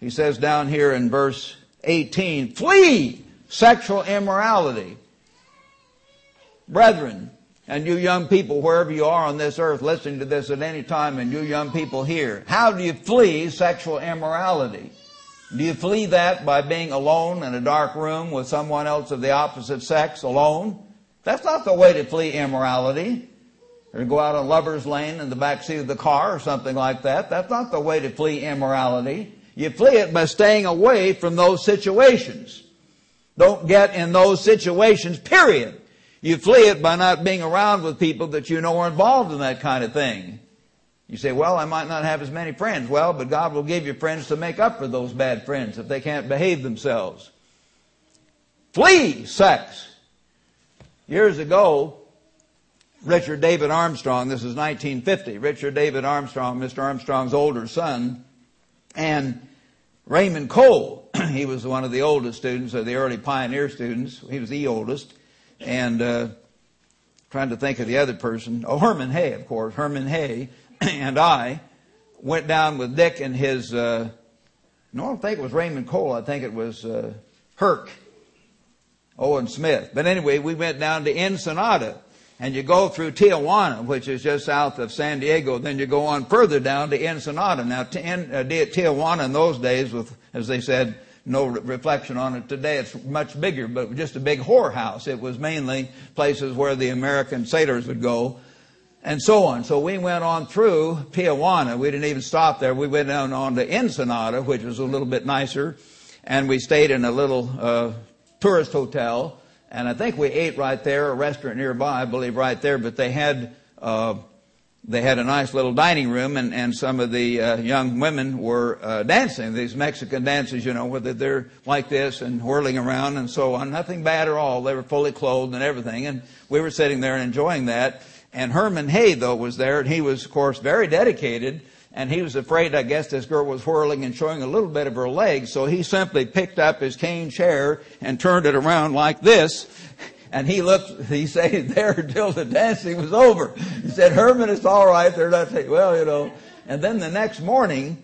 He says down here in verse 18, flee sexual immorality. Brethren, and you young people, wherever you are on this earth listening to this at any time, and you young people here, how do you flee sexual immorality? Do you flee that by being alone in a dark room with someone else of the opposite sex alone? That's not the way to flee immorality. Or go out on lover's lane in the backseat of the car or something like that. That's not the way to flee immorality. You flee it by staying away from those situations. Don't get in those situations, period. You flee it by not being around with people that you know are involved in that kind of thing. You say, well, I might not have as many friends. Well, but God will give you friends to make up for those bad friends if they can't behave themselves. Flee sex. Years ago, Richard David Armstrong, this is 1950, Richard David Armstrong, Mr. Armstrong's older son, and Raymond Cole, he was one of the oldest students, or the early pioneer students, he was the oldest, and trying to think of the other person, Herman Hay, of course, Herman Hay, and I went down with Dick and his, no, I don't think it was Raymond Cole. I think it was Herc, Owen Smith. But anyway, we went down to Ensenada. And you go through Tijuana, which is just south of San Diego. Then you go on further down to Ensenada. Now, Tijuana in those days, with, as they said, no reflection on it today. It's much bigger, but just a big whorehouse. It was mainly places where the American sailors would go. And so on. So we went on through Tijuana. We didn't even stop there. We went down on to Ensenada, which was a little bit nicer. And we stayed in a little tourist hotel. And I think we ate right there, a restaurant nearby, I believe right there. But they had a nice little dining room. And some of the young women were dancing. These Mexican dances, you know, whether they're like this and whirling around and so on. Nothing bad at all. They were fully clothed and everything. And we were sitting there and enjoying that. And Herman Hay, though, was there, and he was, of course, very dedicated, and he was afraid, I guess, this girl was whirling and showing a little bit of her legs, so he simply picked up his cane chair and turned it around like this, and he stayed there until the dancing was over. He said, Herman, it's all right, they're not saying, well, you know. And then the next morning,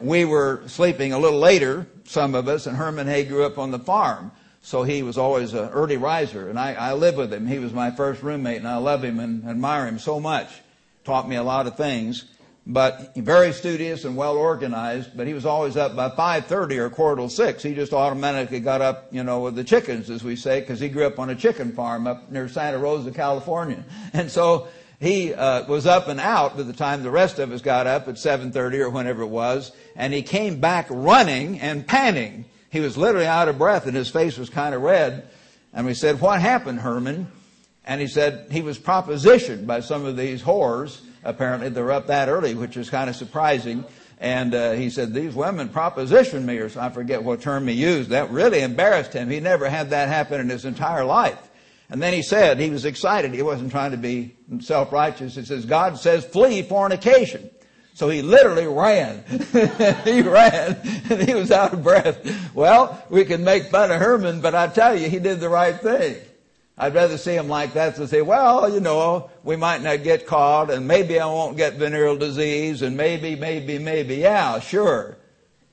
we were sleeping a little later, some of us, and Herman Hay grew up on the farm. So he was always an early riser, and I lived with him. He was my first roommate, and I love him and admire him so much. Taught me a lot of things, but very studious and well organized, but he was always up by 5:30 or 5:45. He just automatically got up, you know, with the chickens, as we say, because he grew up on a chicken farm up near Santa Rosa, California. And so he was up and out by the time the rest of us got up at 7:30 or whenever it was, and he came back running and panting. He was literally out of breath, and his face was kind of red. And we said, what happened, Herman? And he said he was propositioned by some of these whores. Apparently, they're up that early, which is kind of surprising. And he said, these women propositioned me, or I forget what term he used. That really embarrassed him. He never had that happen in his entire life. And then he said he was excited. He wasn't trying to be self-righteous. He says, God says, flee fornication. So he literally ran. He ran, and he was out of breath. Well, we can make fun of Herman, but I tell you, he did the right thing. I'd rather see him like that than say, well, you know, we might not get caught, and maybe I won't get venereal disease, and maybe. Yeah, sure.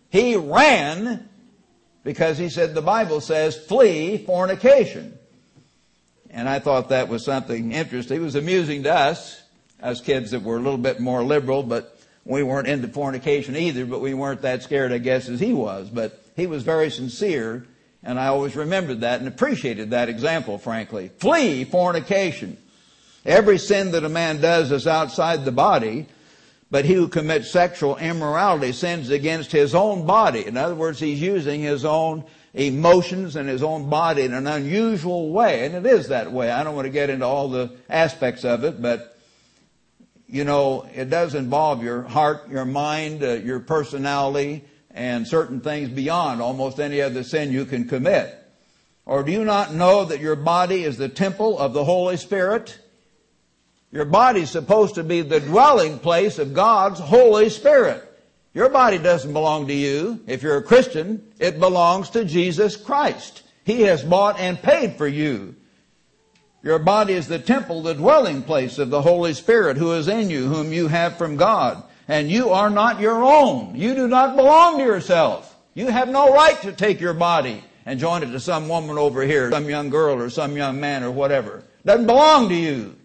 He ran because he said the Bible says, flee fornication. And I thought that was something interesting. It was amusing to us kids that were a little bit more liberal, but we weren't into fornication either, but we weren't that scared, I guess, as he was. But he was very sincere, and I always remembered that and appreciated that example, frankly. Flee fornication. Every sin that a man does is outside the body, But he who commits sexual immorality sins against his own body. In other words, he's using his own emotions and his own body in an unusual way. And it is that way. I don't want to get into all the aspects of it, but you know, it does involve your heart, your mind, your personality, and certain things beyond almost any other sin you can commit. Or do you not know that your body is the temple of the Holy Spirit? Your body's supposed to be the dwelling place of God's Holy Spirit. Your body doesn't belong to you. If you're a Christian, it belongs to Jesus Christ. He has bought and paid for you. Your body is the temple, the dwelling place of the Holy Spirit who is in you, whom you have from God. And you are not your own. You do not belong to yourself. You have no right to take your body and join it to some woman over here, some young girl or some young man or whatever. Doesn't belong to you.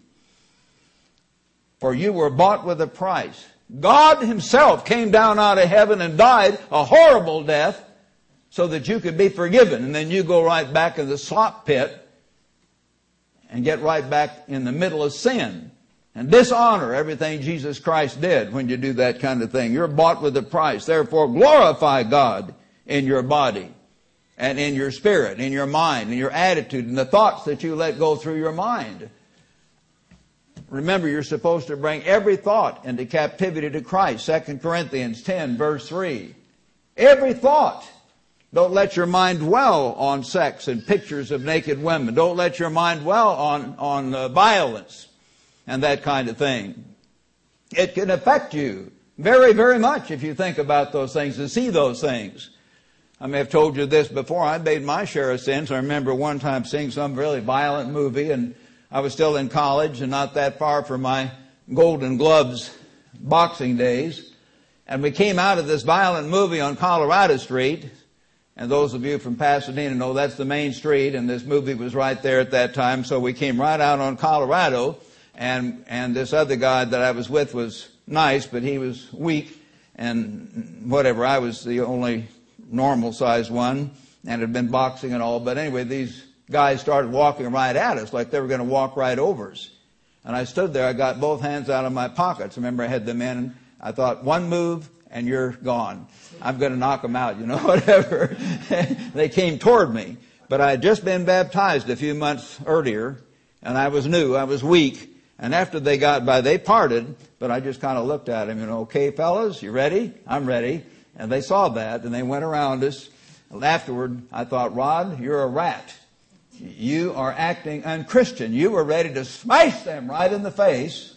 For you were bought with a price. God himself came down out of heaven and died a horrible death so that you could be forgiven. And then you go right back in the slop pit and get right back in the middle of sin and dishonor everything Jesus Christ did when you do that kind of thing. You're bought with a price. Therefore, glorify God in your body and in your spirit, in your mind, in your attitude, and the thoughts that you let go through your mind. Remember, you're supposed to bring every thought into captivity to Christ. 2 Corinthians 10, verse 3. Every thought. Don't let your mind dwell on sex and pictures of naked women. Don't let your mind dwell on violence and that kind of thing. It can affect you very, very much if you think about those things and see those things. I may have told you this before. I made my share of sins. I remember one time seeing some really violent movie, and I was still in college and not that far from my Golden Gloves boxing days. And we came out of this violent movie on Colorado Street. And those of you from Pasadena know that's the main street, and this movie was right there at that time. So we came right out on Colorado, and this other guy that I was with was nice, but he was weak and whatever. I was the only normal-sized one and had been boxing and all. But anyway, these guys started walking right at us like they were going to walk right over us. And I stood there. I got both hands out of my pockets. Remember, I had them in. I thought, one move and you're gone. I'm going to knock them out, you know, whatever. They came toward me. But I had just been baptized a few months earlier, and I was new. I was weak. And after they got by, they parted, but I just kind of looked at them, you know, okay, fellas, you ready? I'm ready. And they saw that, and they went around us. And afterward, I thought, Rod, you're a rat. You are acting unchristian. You were ready to smash them right in the face,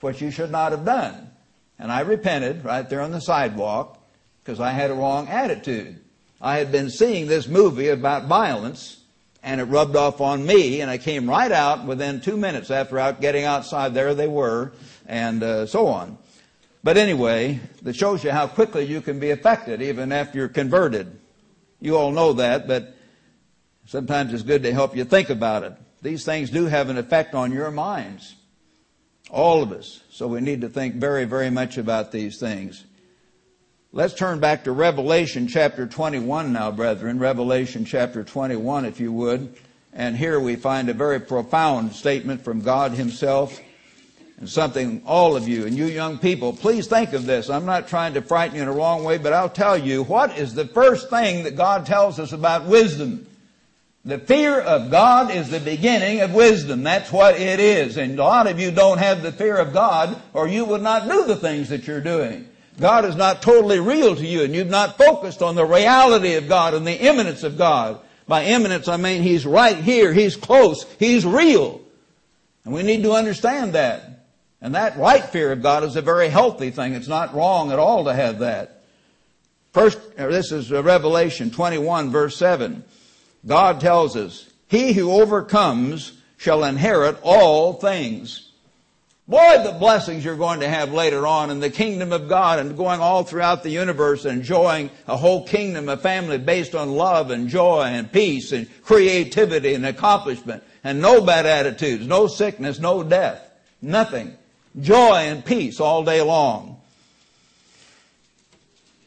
which you should not have done. And I repented right there on the sidewalk because I had a wrong attitude. I had been seeing this movie about violence, and it rubbed off on me, and I came right out within 2 minutes after out getting outside. There they were, and so on. But anyway, that shows you how quickly you can be affected even after you're converted. You all know that, but sometimes it's good to help you think about it. These things do have an effect on your minds. All of us. So we need to think very, very much about these things. Let's turn back to Revelation chapter 21 now, brethren. Revelation chapter 21, if you would. And here we find a very profound statement from God himself. And something all of you, and you young people, please think of this. I'm not trying to frighten you in a wrong way, but I'll tell you what is the first thing that God tells us about wisdom. The fear of God is the beginning of wisdom. That's what it is. And a lot of you don't have the fear of God, or you would not do the things that you're doing. God is not totally real to you, and you've not focused on the reality of God and the imminence of God. By imminence, I mean He's right here. He's close. He's real. And we need to understand that. And that right fear of God is a very healthy thing. It's not wrong at all to have that. First, this is Revelation 21, verse 7. God tells us, he who overcomes shall inherit all things. Boy, the blessings you're going to have later on in the kingdom of God and going all throughout the universe and enjoying a whole kingdom, a family based on love and joy and peace and creativity and accomplishment and no bad attitudes, no sickness, no death, nothing. Joy and peace all day long.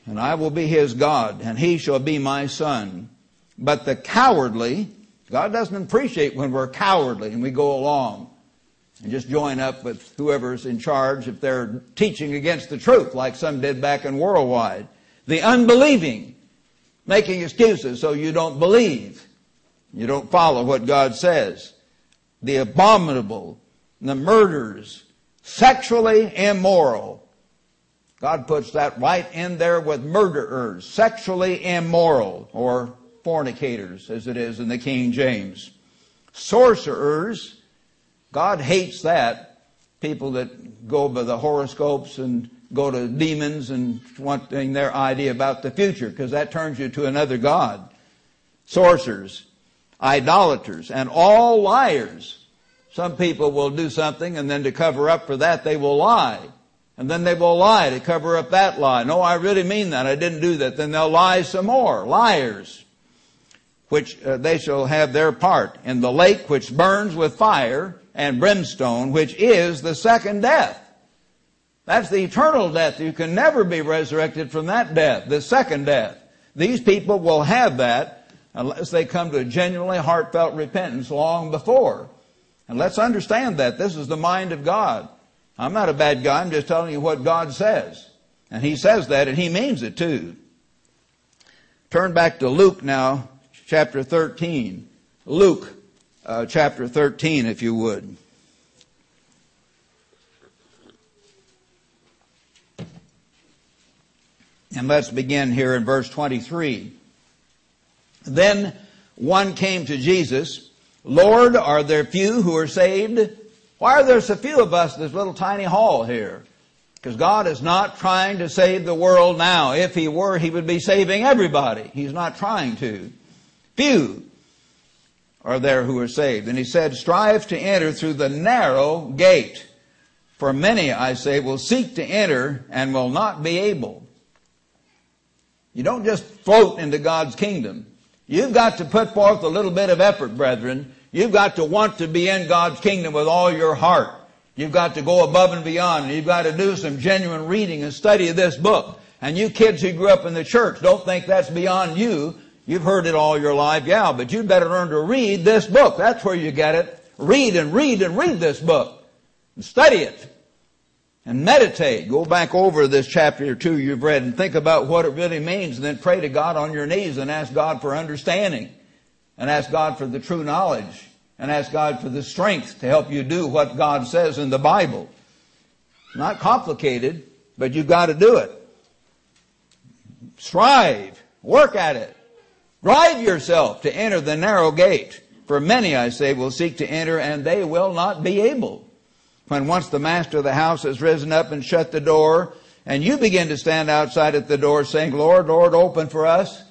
And I will be his God, and he shall be my son. But the cowardly, God doesn't appreciate when we're cowardly and we go along. and just join up with whoever's in charge if they're teaching against the truth like some did back in Worldwide. The unbelieving, making excuses so you don't believe. You don't follow what God says. The abominable, the murderers, sexually immoral. God puts that right in there with murderers, sexually immoral, or fornicators, as it is in the King James. Sorcerers, God hates that. People that go by the horoscopes and go to demons and wanting their idea about the future, because that turns you to another god. Sorcerers, idolaters, and all liars. Some people will do something, and then to cover up for that, they will lie. And then they will lie to cover up that lie. No, I really mean that. I didn't do that. Then they'll lie some more. Liars, which they shall have their part in the lake which burns with fire and brimstone, which is the second death. That's the eternal death. You can never be resurrected from that death, the second death. These people will have that unless they come to a genuinely heartfelt repentance long before. And let's understand that. This is the mind of God. I'm not a bad guy. I'm just telling you what God says. And he says that, and he means it too. Turn back to Luke now, chapter 13. Luke, chapter 13, if you would. And let's begin here in verse 23. Then one came to Jesus. Lord, are there few who are saved? Why are there so few of us in this little tiny hall here? Because God is not trying to save the world now. If he were, he would be saving everybody. He's not trying to. Few are there who are saved. And he said, strive to enter through the narrow gate. For many, I say, will seek to enter and will not be able. You don't just float into God's kingdom. You've got to put forth a little bit of effort, brethren. You've got to want to be in God's kingdom with all your heart. You've got to go above and beyond. And you've got to do some genuine reading and study of this book. And you kids who grew up in the church, don't think that's beyond you. You've heard it all your life. Yeah, but you better learn to read this book. That's where you get it. Read and read and read this book. And study it. And meditate. Go back over this chapter or two you've read and think about what it really means. And then pray to God on your knees and ask God for understanding. And ask God for the true knowledge. And ask God for the strength to help you do what God says in the Bible. Not complicated, but you've got to do it. Strive. Work at it. Drive yourself to enter the narrow gate. For many, I say, will seek to enter, and they will not be able. When once the master of the house has risen up and shut the door, and you begin to stand outside at the door saying, Lord, Lord, open for us.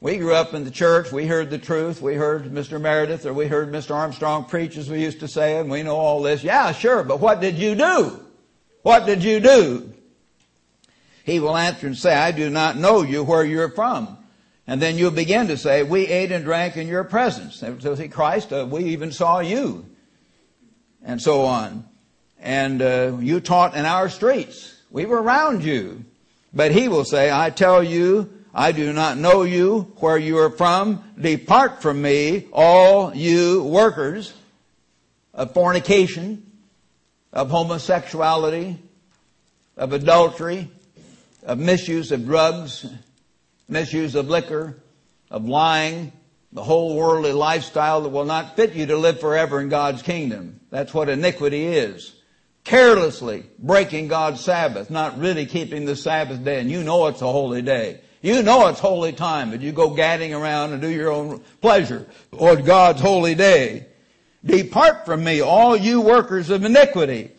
We grew up in the church. We heard the truth. We heard Mr. Meredith or we heard Mr. Armstrong preach, as we used to say, and we know all this. Yeah, sure, but what did you do? What did you do? He will answer and say, I do not know you where you're from. And then you'll begin to say, we ate and drank in your presence. And so, see, Christ, we even saw you. And so on. And you taught in our streets. We were around you. But he will say, I tell you, I do not know you, where you are from. Depart from me, all you workers of fornication, of homosexuality, of adultery, of misuse of drugs, misuse of liquor, of lying, the whole worldly lifestyle that will not fit you to live forever in God's kingdom. That's what iniquity is. Carelessly breaking God's Sabbath, not really keeping the Sabbath day. And you know it's a holy day. You know it's holy time, but you go gadding around and do your own pleasure on God's holy day. Depart from me, all you workers of iniquity.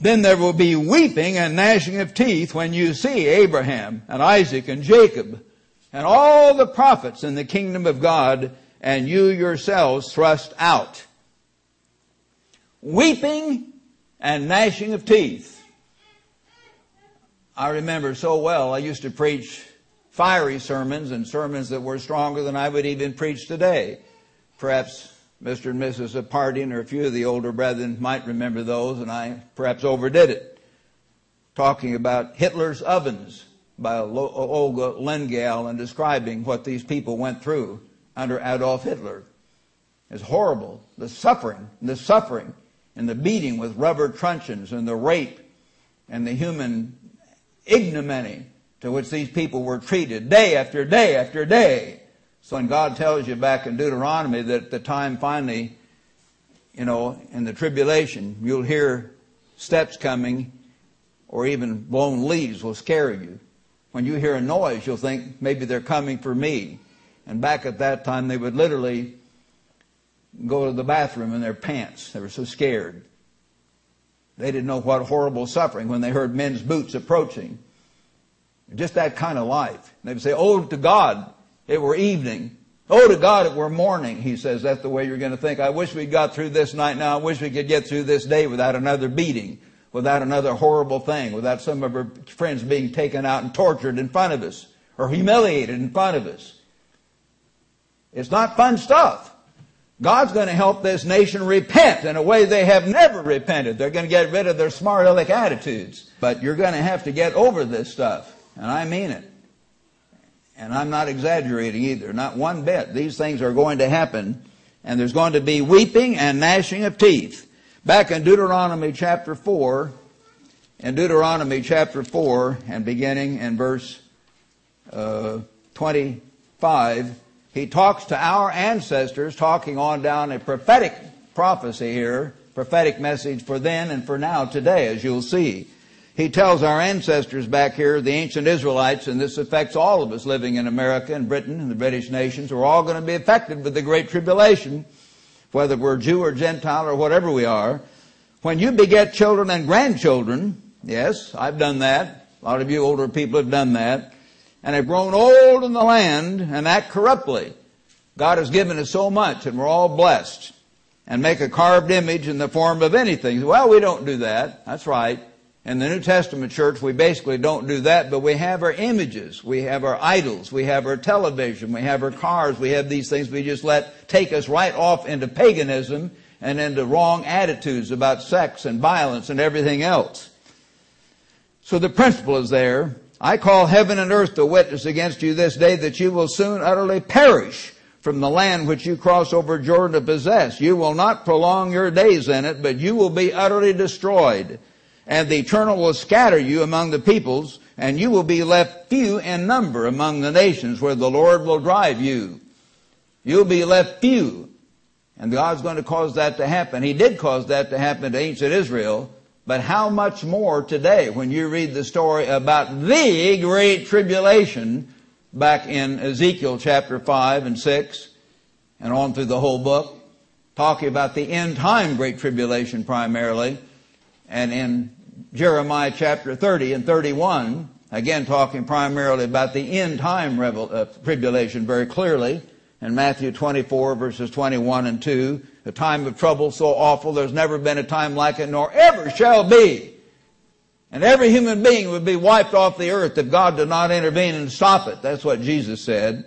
Then there will be weeping and gnashing of teeth when you see Abraham and Isaac and Jacob and all the prophets in the kingdom of God, and you yourselves thrust out. Weeping and gnashing of teeth. I remember so well, I used to preach fiery sermons and sermons that were stronger than I would even preach today. Perhaps Mr. and Mrs. Apardian or a few of the older brethren might remember those, and I perhaps overdid it. Talking about Hitler's ovens by Olga Lengyal and describing what these people went through under Adolf Hitler. It's horrible, the suffering, and the beating with rubber truncheons and the rape and the human ignominy to which these people were treated day after day after day. So when God tells you back in Deuteronomy that at the time finally, you know, in the tribulation, you'll hear steps coming or even blown leaves will scare you. When you hear a noise, you'll think maybe they're coming for me. And back at that time, they would literally go to the bathroom in their pants. They were so scared. They didn't know what horrible suffering when they heard men's boots approaching. Just that kind of life. And they would say, "Oh, to God, it were evening. Oh, to God, it were morning." He says, that's the way you're going to think. I wish we got through this night now. I wish we could get through this day without another beating, without another horrible thing, without some of our friends being taken out and tortured in front of us or humiliated in front of us. It's not fun stuff. God's going to help this nation repent in a way they have never repented. They're going to get rid of their smart aleck attitudes. But you're going to have to get over this stuff. And I mean it. And I'm not exaggerating either. Not one bit. These things are going to happen. And there's going to be weeping and gnashing of teeth. Back in Deuteronomy chapter 4, and beginning in verse 25, he talks to our ancestors, talking on down a prophetic prophecy here, prophetic message for then and for now today, as you'll see. He tells our ancestors back here, the ancient Israelites, and this affects all of us living in America and Britain and the British nations, we're all going to be affected with the Great Tribulation, whether we're Jew or Gentile or whatever we are. When you beget children and grandchildren, yes, I've done that. A lot of you older people have done that. And have grown old in the land and act corruptly. God has given us so much and we're all blessed. And make a carved image in the form of anything. Well, we don't do that. That's right. In the New Testament church, we basically don't do that, but we have our images. We have our idols. We have our television. We have our cars. We have these things we just let take us right off into paganism and into wrong attitudes about sex and violence and everything else. So the principle is there. I call heaven and earth to witness against you this day that you will soon utterly perish from the land which you cross over Jordan to possess. You will not prolong your days in it, but you will be utterly destroyed. And the Eternal will scatter you among the peoples, and you will be left few in number among the nations where the Lord will drive you. You'll be left few. And God's going to cause that to happen. He did cause that to happen to ancient Israel. But how much more today when you read the story about the Great Tribulation back in Ezekiel chapter 5 and 6 and on through the whole book, talking about the end time Great Tribulation primarily, and in Jeremiah chapter 30 and 31, again talking primarily about the end time tribulation very clearly, and Matthew 24 verses 21 and 2, a time of trouble so awful there's never been a time like it nor ever shall be. And every human being would be wiped off the earth if God did not intervene and stop it. That's what Jesus said.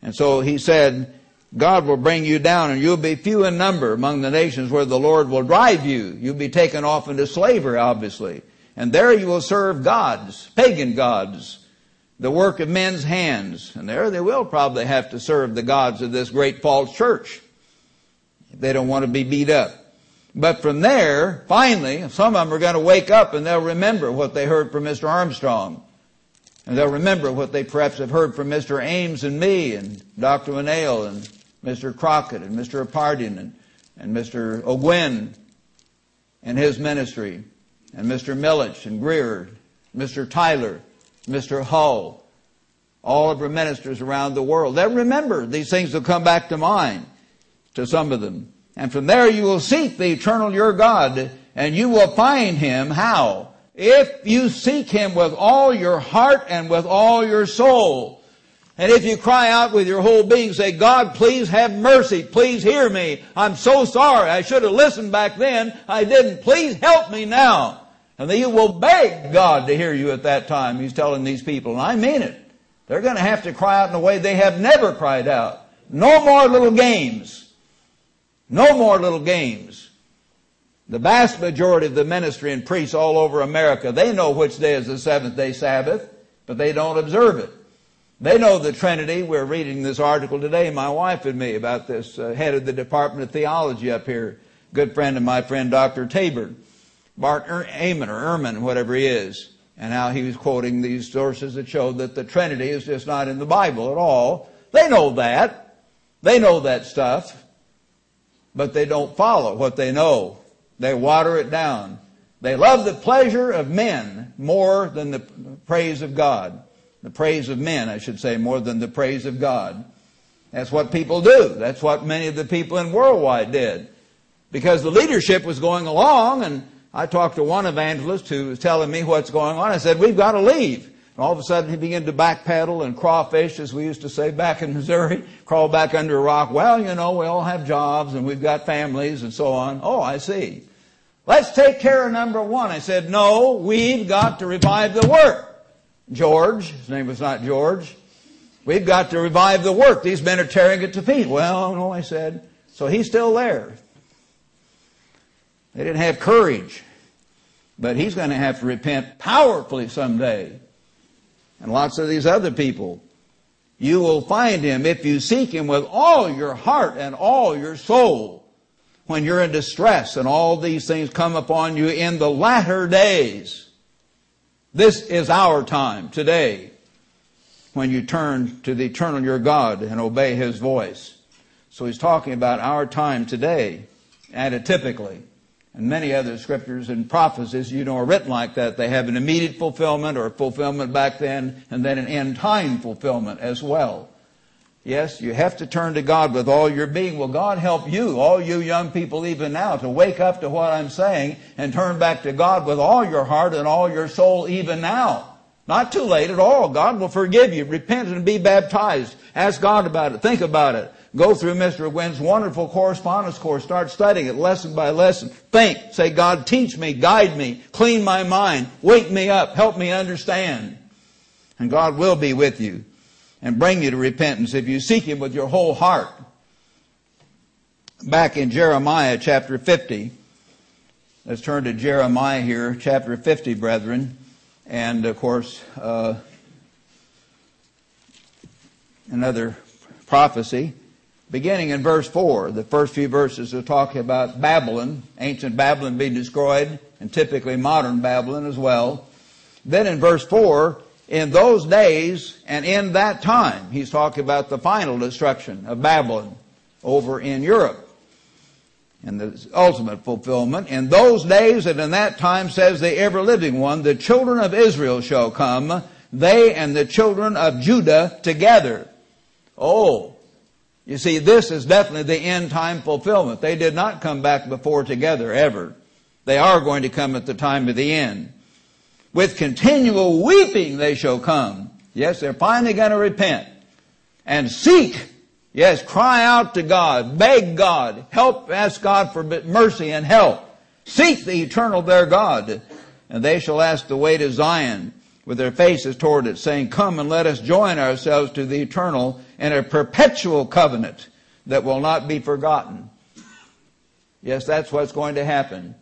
And so he said, God will bring you down and you'll be few in number among the nations where the Lord will drive you. You'll be taken off into slavery, obviously. And there you will serve gods, pagan gods, the work of men's hands. And there they will probably have to serve the gods of this great false church. They don't want to be beat up. But from there, finally, some of them are going to wake up and they'll remember what they heard from Mr. Armstrong. And they'll remember what they perhaps have heard from Mr. Ames and me and Dr. Monell and Mr. Crockett and Mr. Apardin and Mr. O'Gwen and his ministry and Mr. Millich and Greer, Mr. Tyler, Mr. Hull, all of our ministers around the world. They'll remember these things will come back to mind. To some of them. And from there you will seek the eternal your God, and you will find him. How? If you seek him with all your heart and with all your soul. And if you cry out with your whole being, say, God, please have mercy. Please hear me. I'm so sorry. I should have listened back then. I didn't. Please help me now. And then you will beg God to hear you at that time. He's telling these people. And I mean it. They're going to have to cry out in a way they have never cried out. No more little games. No more little games. The vast majority of the ministry and priests all over America, they know which day is the seventh day Sabbath, but they don't observe it. They know the Trinity. We're reading this article today, my wife and me, about this head of the Department of Theology up here. good friend of my friend, Dr. Tabor, Bart Ehrman, or Ehrman, whatever he is, and how he was quoting these sources that showed that the Trinity is just not in the Bible at all. They know that. They know that stuff. But they don't follow what they know. They water it down. They love the pleasure of men more than the praise of God. The praise of men, I should say, more than the praise of God. That's what people do. That's what many of the people in Worldwide did. Because the leadership was going along, and I talked to one evangelist who was telling me what's going on. I said, we've got to leave. And all of a sudden he began to backpedal and crawfish, as we used to say back in Missouri, crawl back under a rock. Well, you know, we all have jobs and we've got families and so on. Oh, I see. Let's take care of number one. I said, no, we've got to revive the work. George, his name was not George. We've got to revive the work. These men are tearing it to pieces. Well, no, I said. So he's still there. They didn't have courage. But he's going to have to repent powerfully someday. And lots of these other people. You will find him if you seek him with all your heart and all your soul. When you're in distress and all these things come upon you in the latter days. This is our time today. When you turn to the eternal your God and obey his voice. So he's talking about our time today. Antitypically. And many other scriptures and prophecies, you know, are written like that. They have an immediate fulfillment or fulfillment back then, and then an end-time fulfillment as well. Yes, you have to turn to God with all your being. Will God help you, all you young people even now, to wake up to what I'm saying and turn back to God with all your heart and all your soul even now? Not too late at all. God will forgive you. Repent and be baptized. Ask God about it. Think about it. Go through Mr. Wynn's wonderful correspondence course. Start studying it lesson by lesson. Think. Say, God, teach me, guide me, clean my mind, wake me up, help me understand. And God will be with you and bring you to repentance if you seek him with your whole heart. Back in Jeremiah chapter 50. Let's turn to Jeremiah here, chapter 50, brethren. And, of course, another prophecy. Beginning in verse 4, the first few verses are talking about Babylon, ancient Babylon being destroyed, and typically modern Babylon as well. Then in verse 4, in those days and in that time, he's talking about the final destruction of Babylon over in Europe. And the ultimate fulfillment, in those days and in that time, says the ever-living one, the children of Israel shall come, they and the children of Judah together. Oh, you see, this is definitely the end-time fulfillment. They did not come back before together, ever. They are going to come at the time of the end. With continual weeping they shall come. Yes, they're finally going to repent. And seek, yes, cry out to God, beg God, help, ask God for mercy and help. Seek the eternal their God, and they shall ask the way to Zion, with their faces toward it, saying, come and let us join ourselves to the eternal in a perpetual covenant that will not be forgotten. Yes, that's what's going to happen.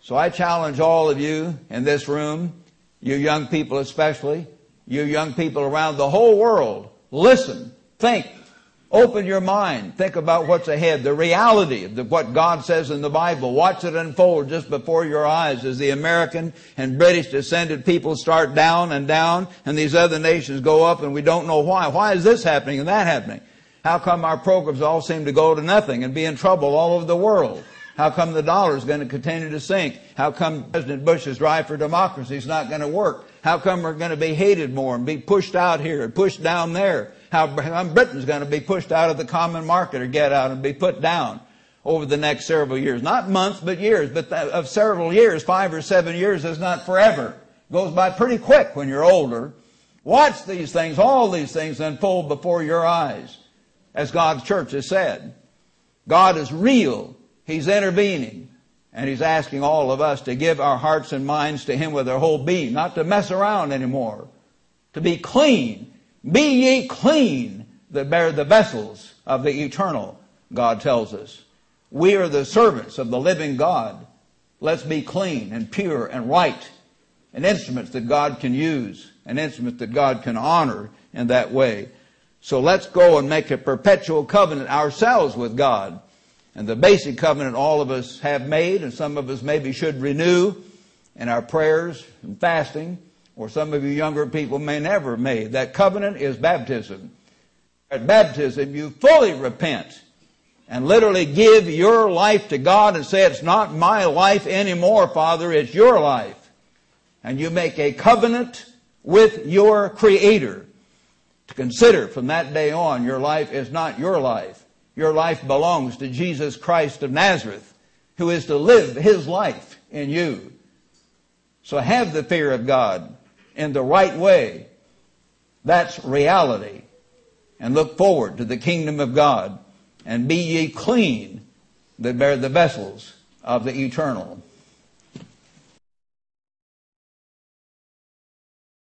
So I challenge all of you in this room, you young people especially, you young people around the whole world, listen, think, open your mind, think about what's ahead, the reality of what God says in the Bible. Watch it unfold just before your eyes as the American and British descended people start down and these other nations go up and we don't know why. Why is this happening and that happening? How come our programs all seem to go to nothing and be in trouble all over the world? How come the dollar is going to continue to sink? How come President Bush's drive for democracy is not going to work? How come we're going to be hated more and be pushed out here and pushed down there? How come Britain's going to be pushed out of the common market or get out and be put down over the next several years? Not months, but years. But of several years, 5 or 7 years is not forever. It goes by pretty quick when you're older. Watch these things, all these things unfold before your eyes. As God's church has said, God is real. He's intervening, and he's asking all of us to give our hearts and minds to him with our whole being, not to mess around anymore, to be clean. Be ye clean that bear the vessels of the eternal, God tells us. We are the servants of the living God. Let's be clean and pure and right, an instrument that God can use, an instrument that God can honor in that way. So let's go and make a perpetual covenant ourselves with God. And the basic covenant all of us have made, and some of us maybe should renew in our prayers and fasting, or some of you younger people may never made. That covenant is baptism. At baptism, you fully repent and literally give your life to God and say, it's not my life anymore, Father, it's your life. And you make a covenant with your Creator to consider from that day on, your life is not your life. Your life belongs to Jesus Christ of Nazareth, who is to live His life in you. So have the fear of God in the right way. That's reality. And look forward to the kingdom of God. And be ye clean that bear the vessels of the eternal.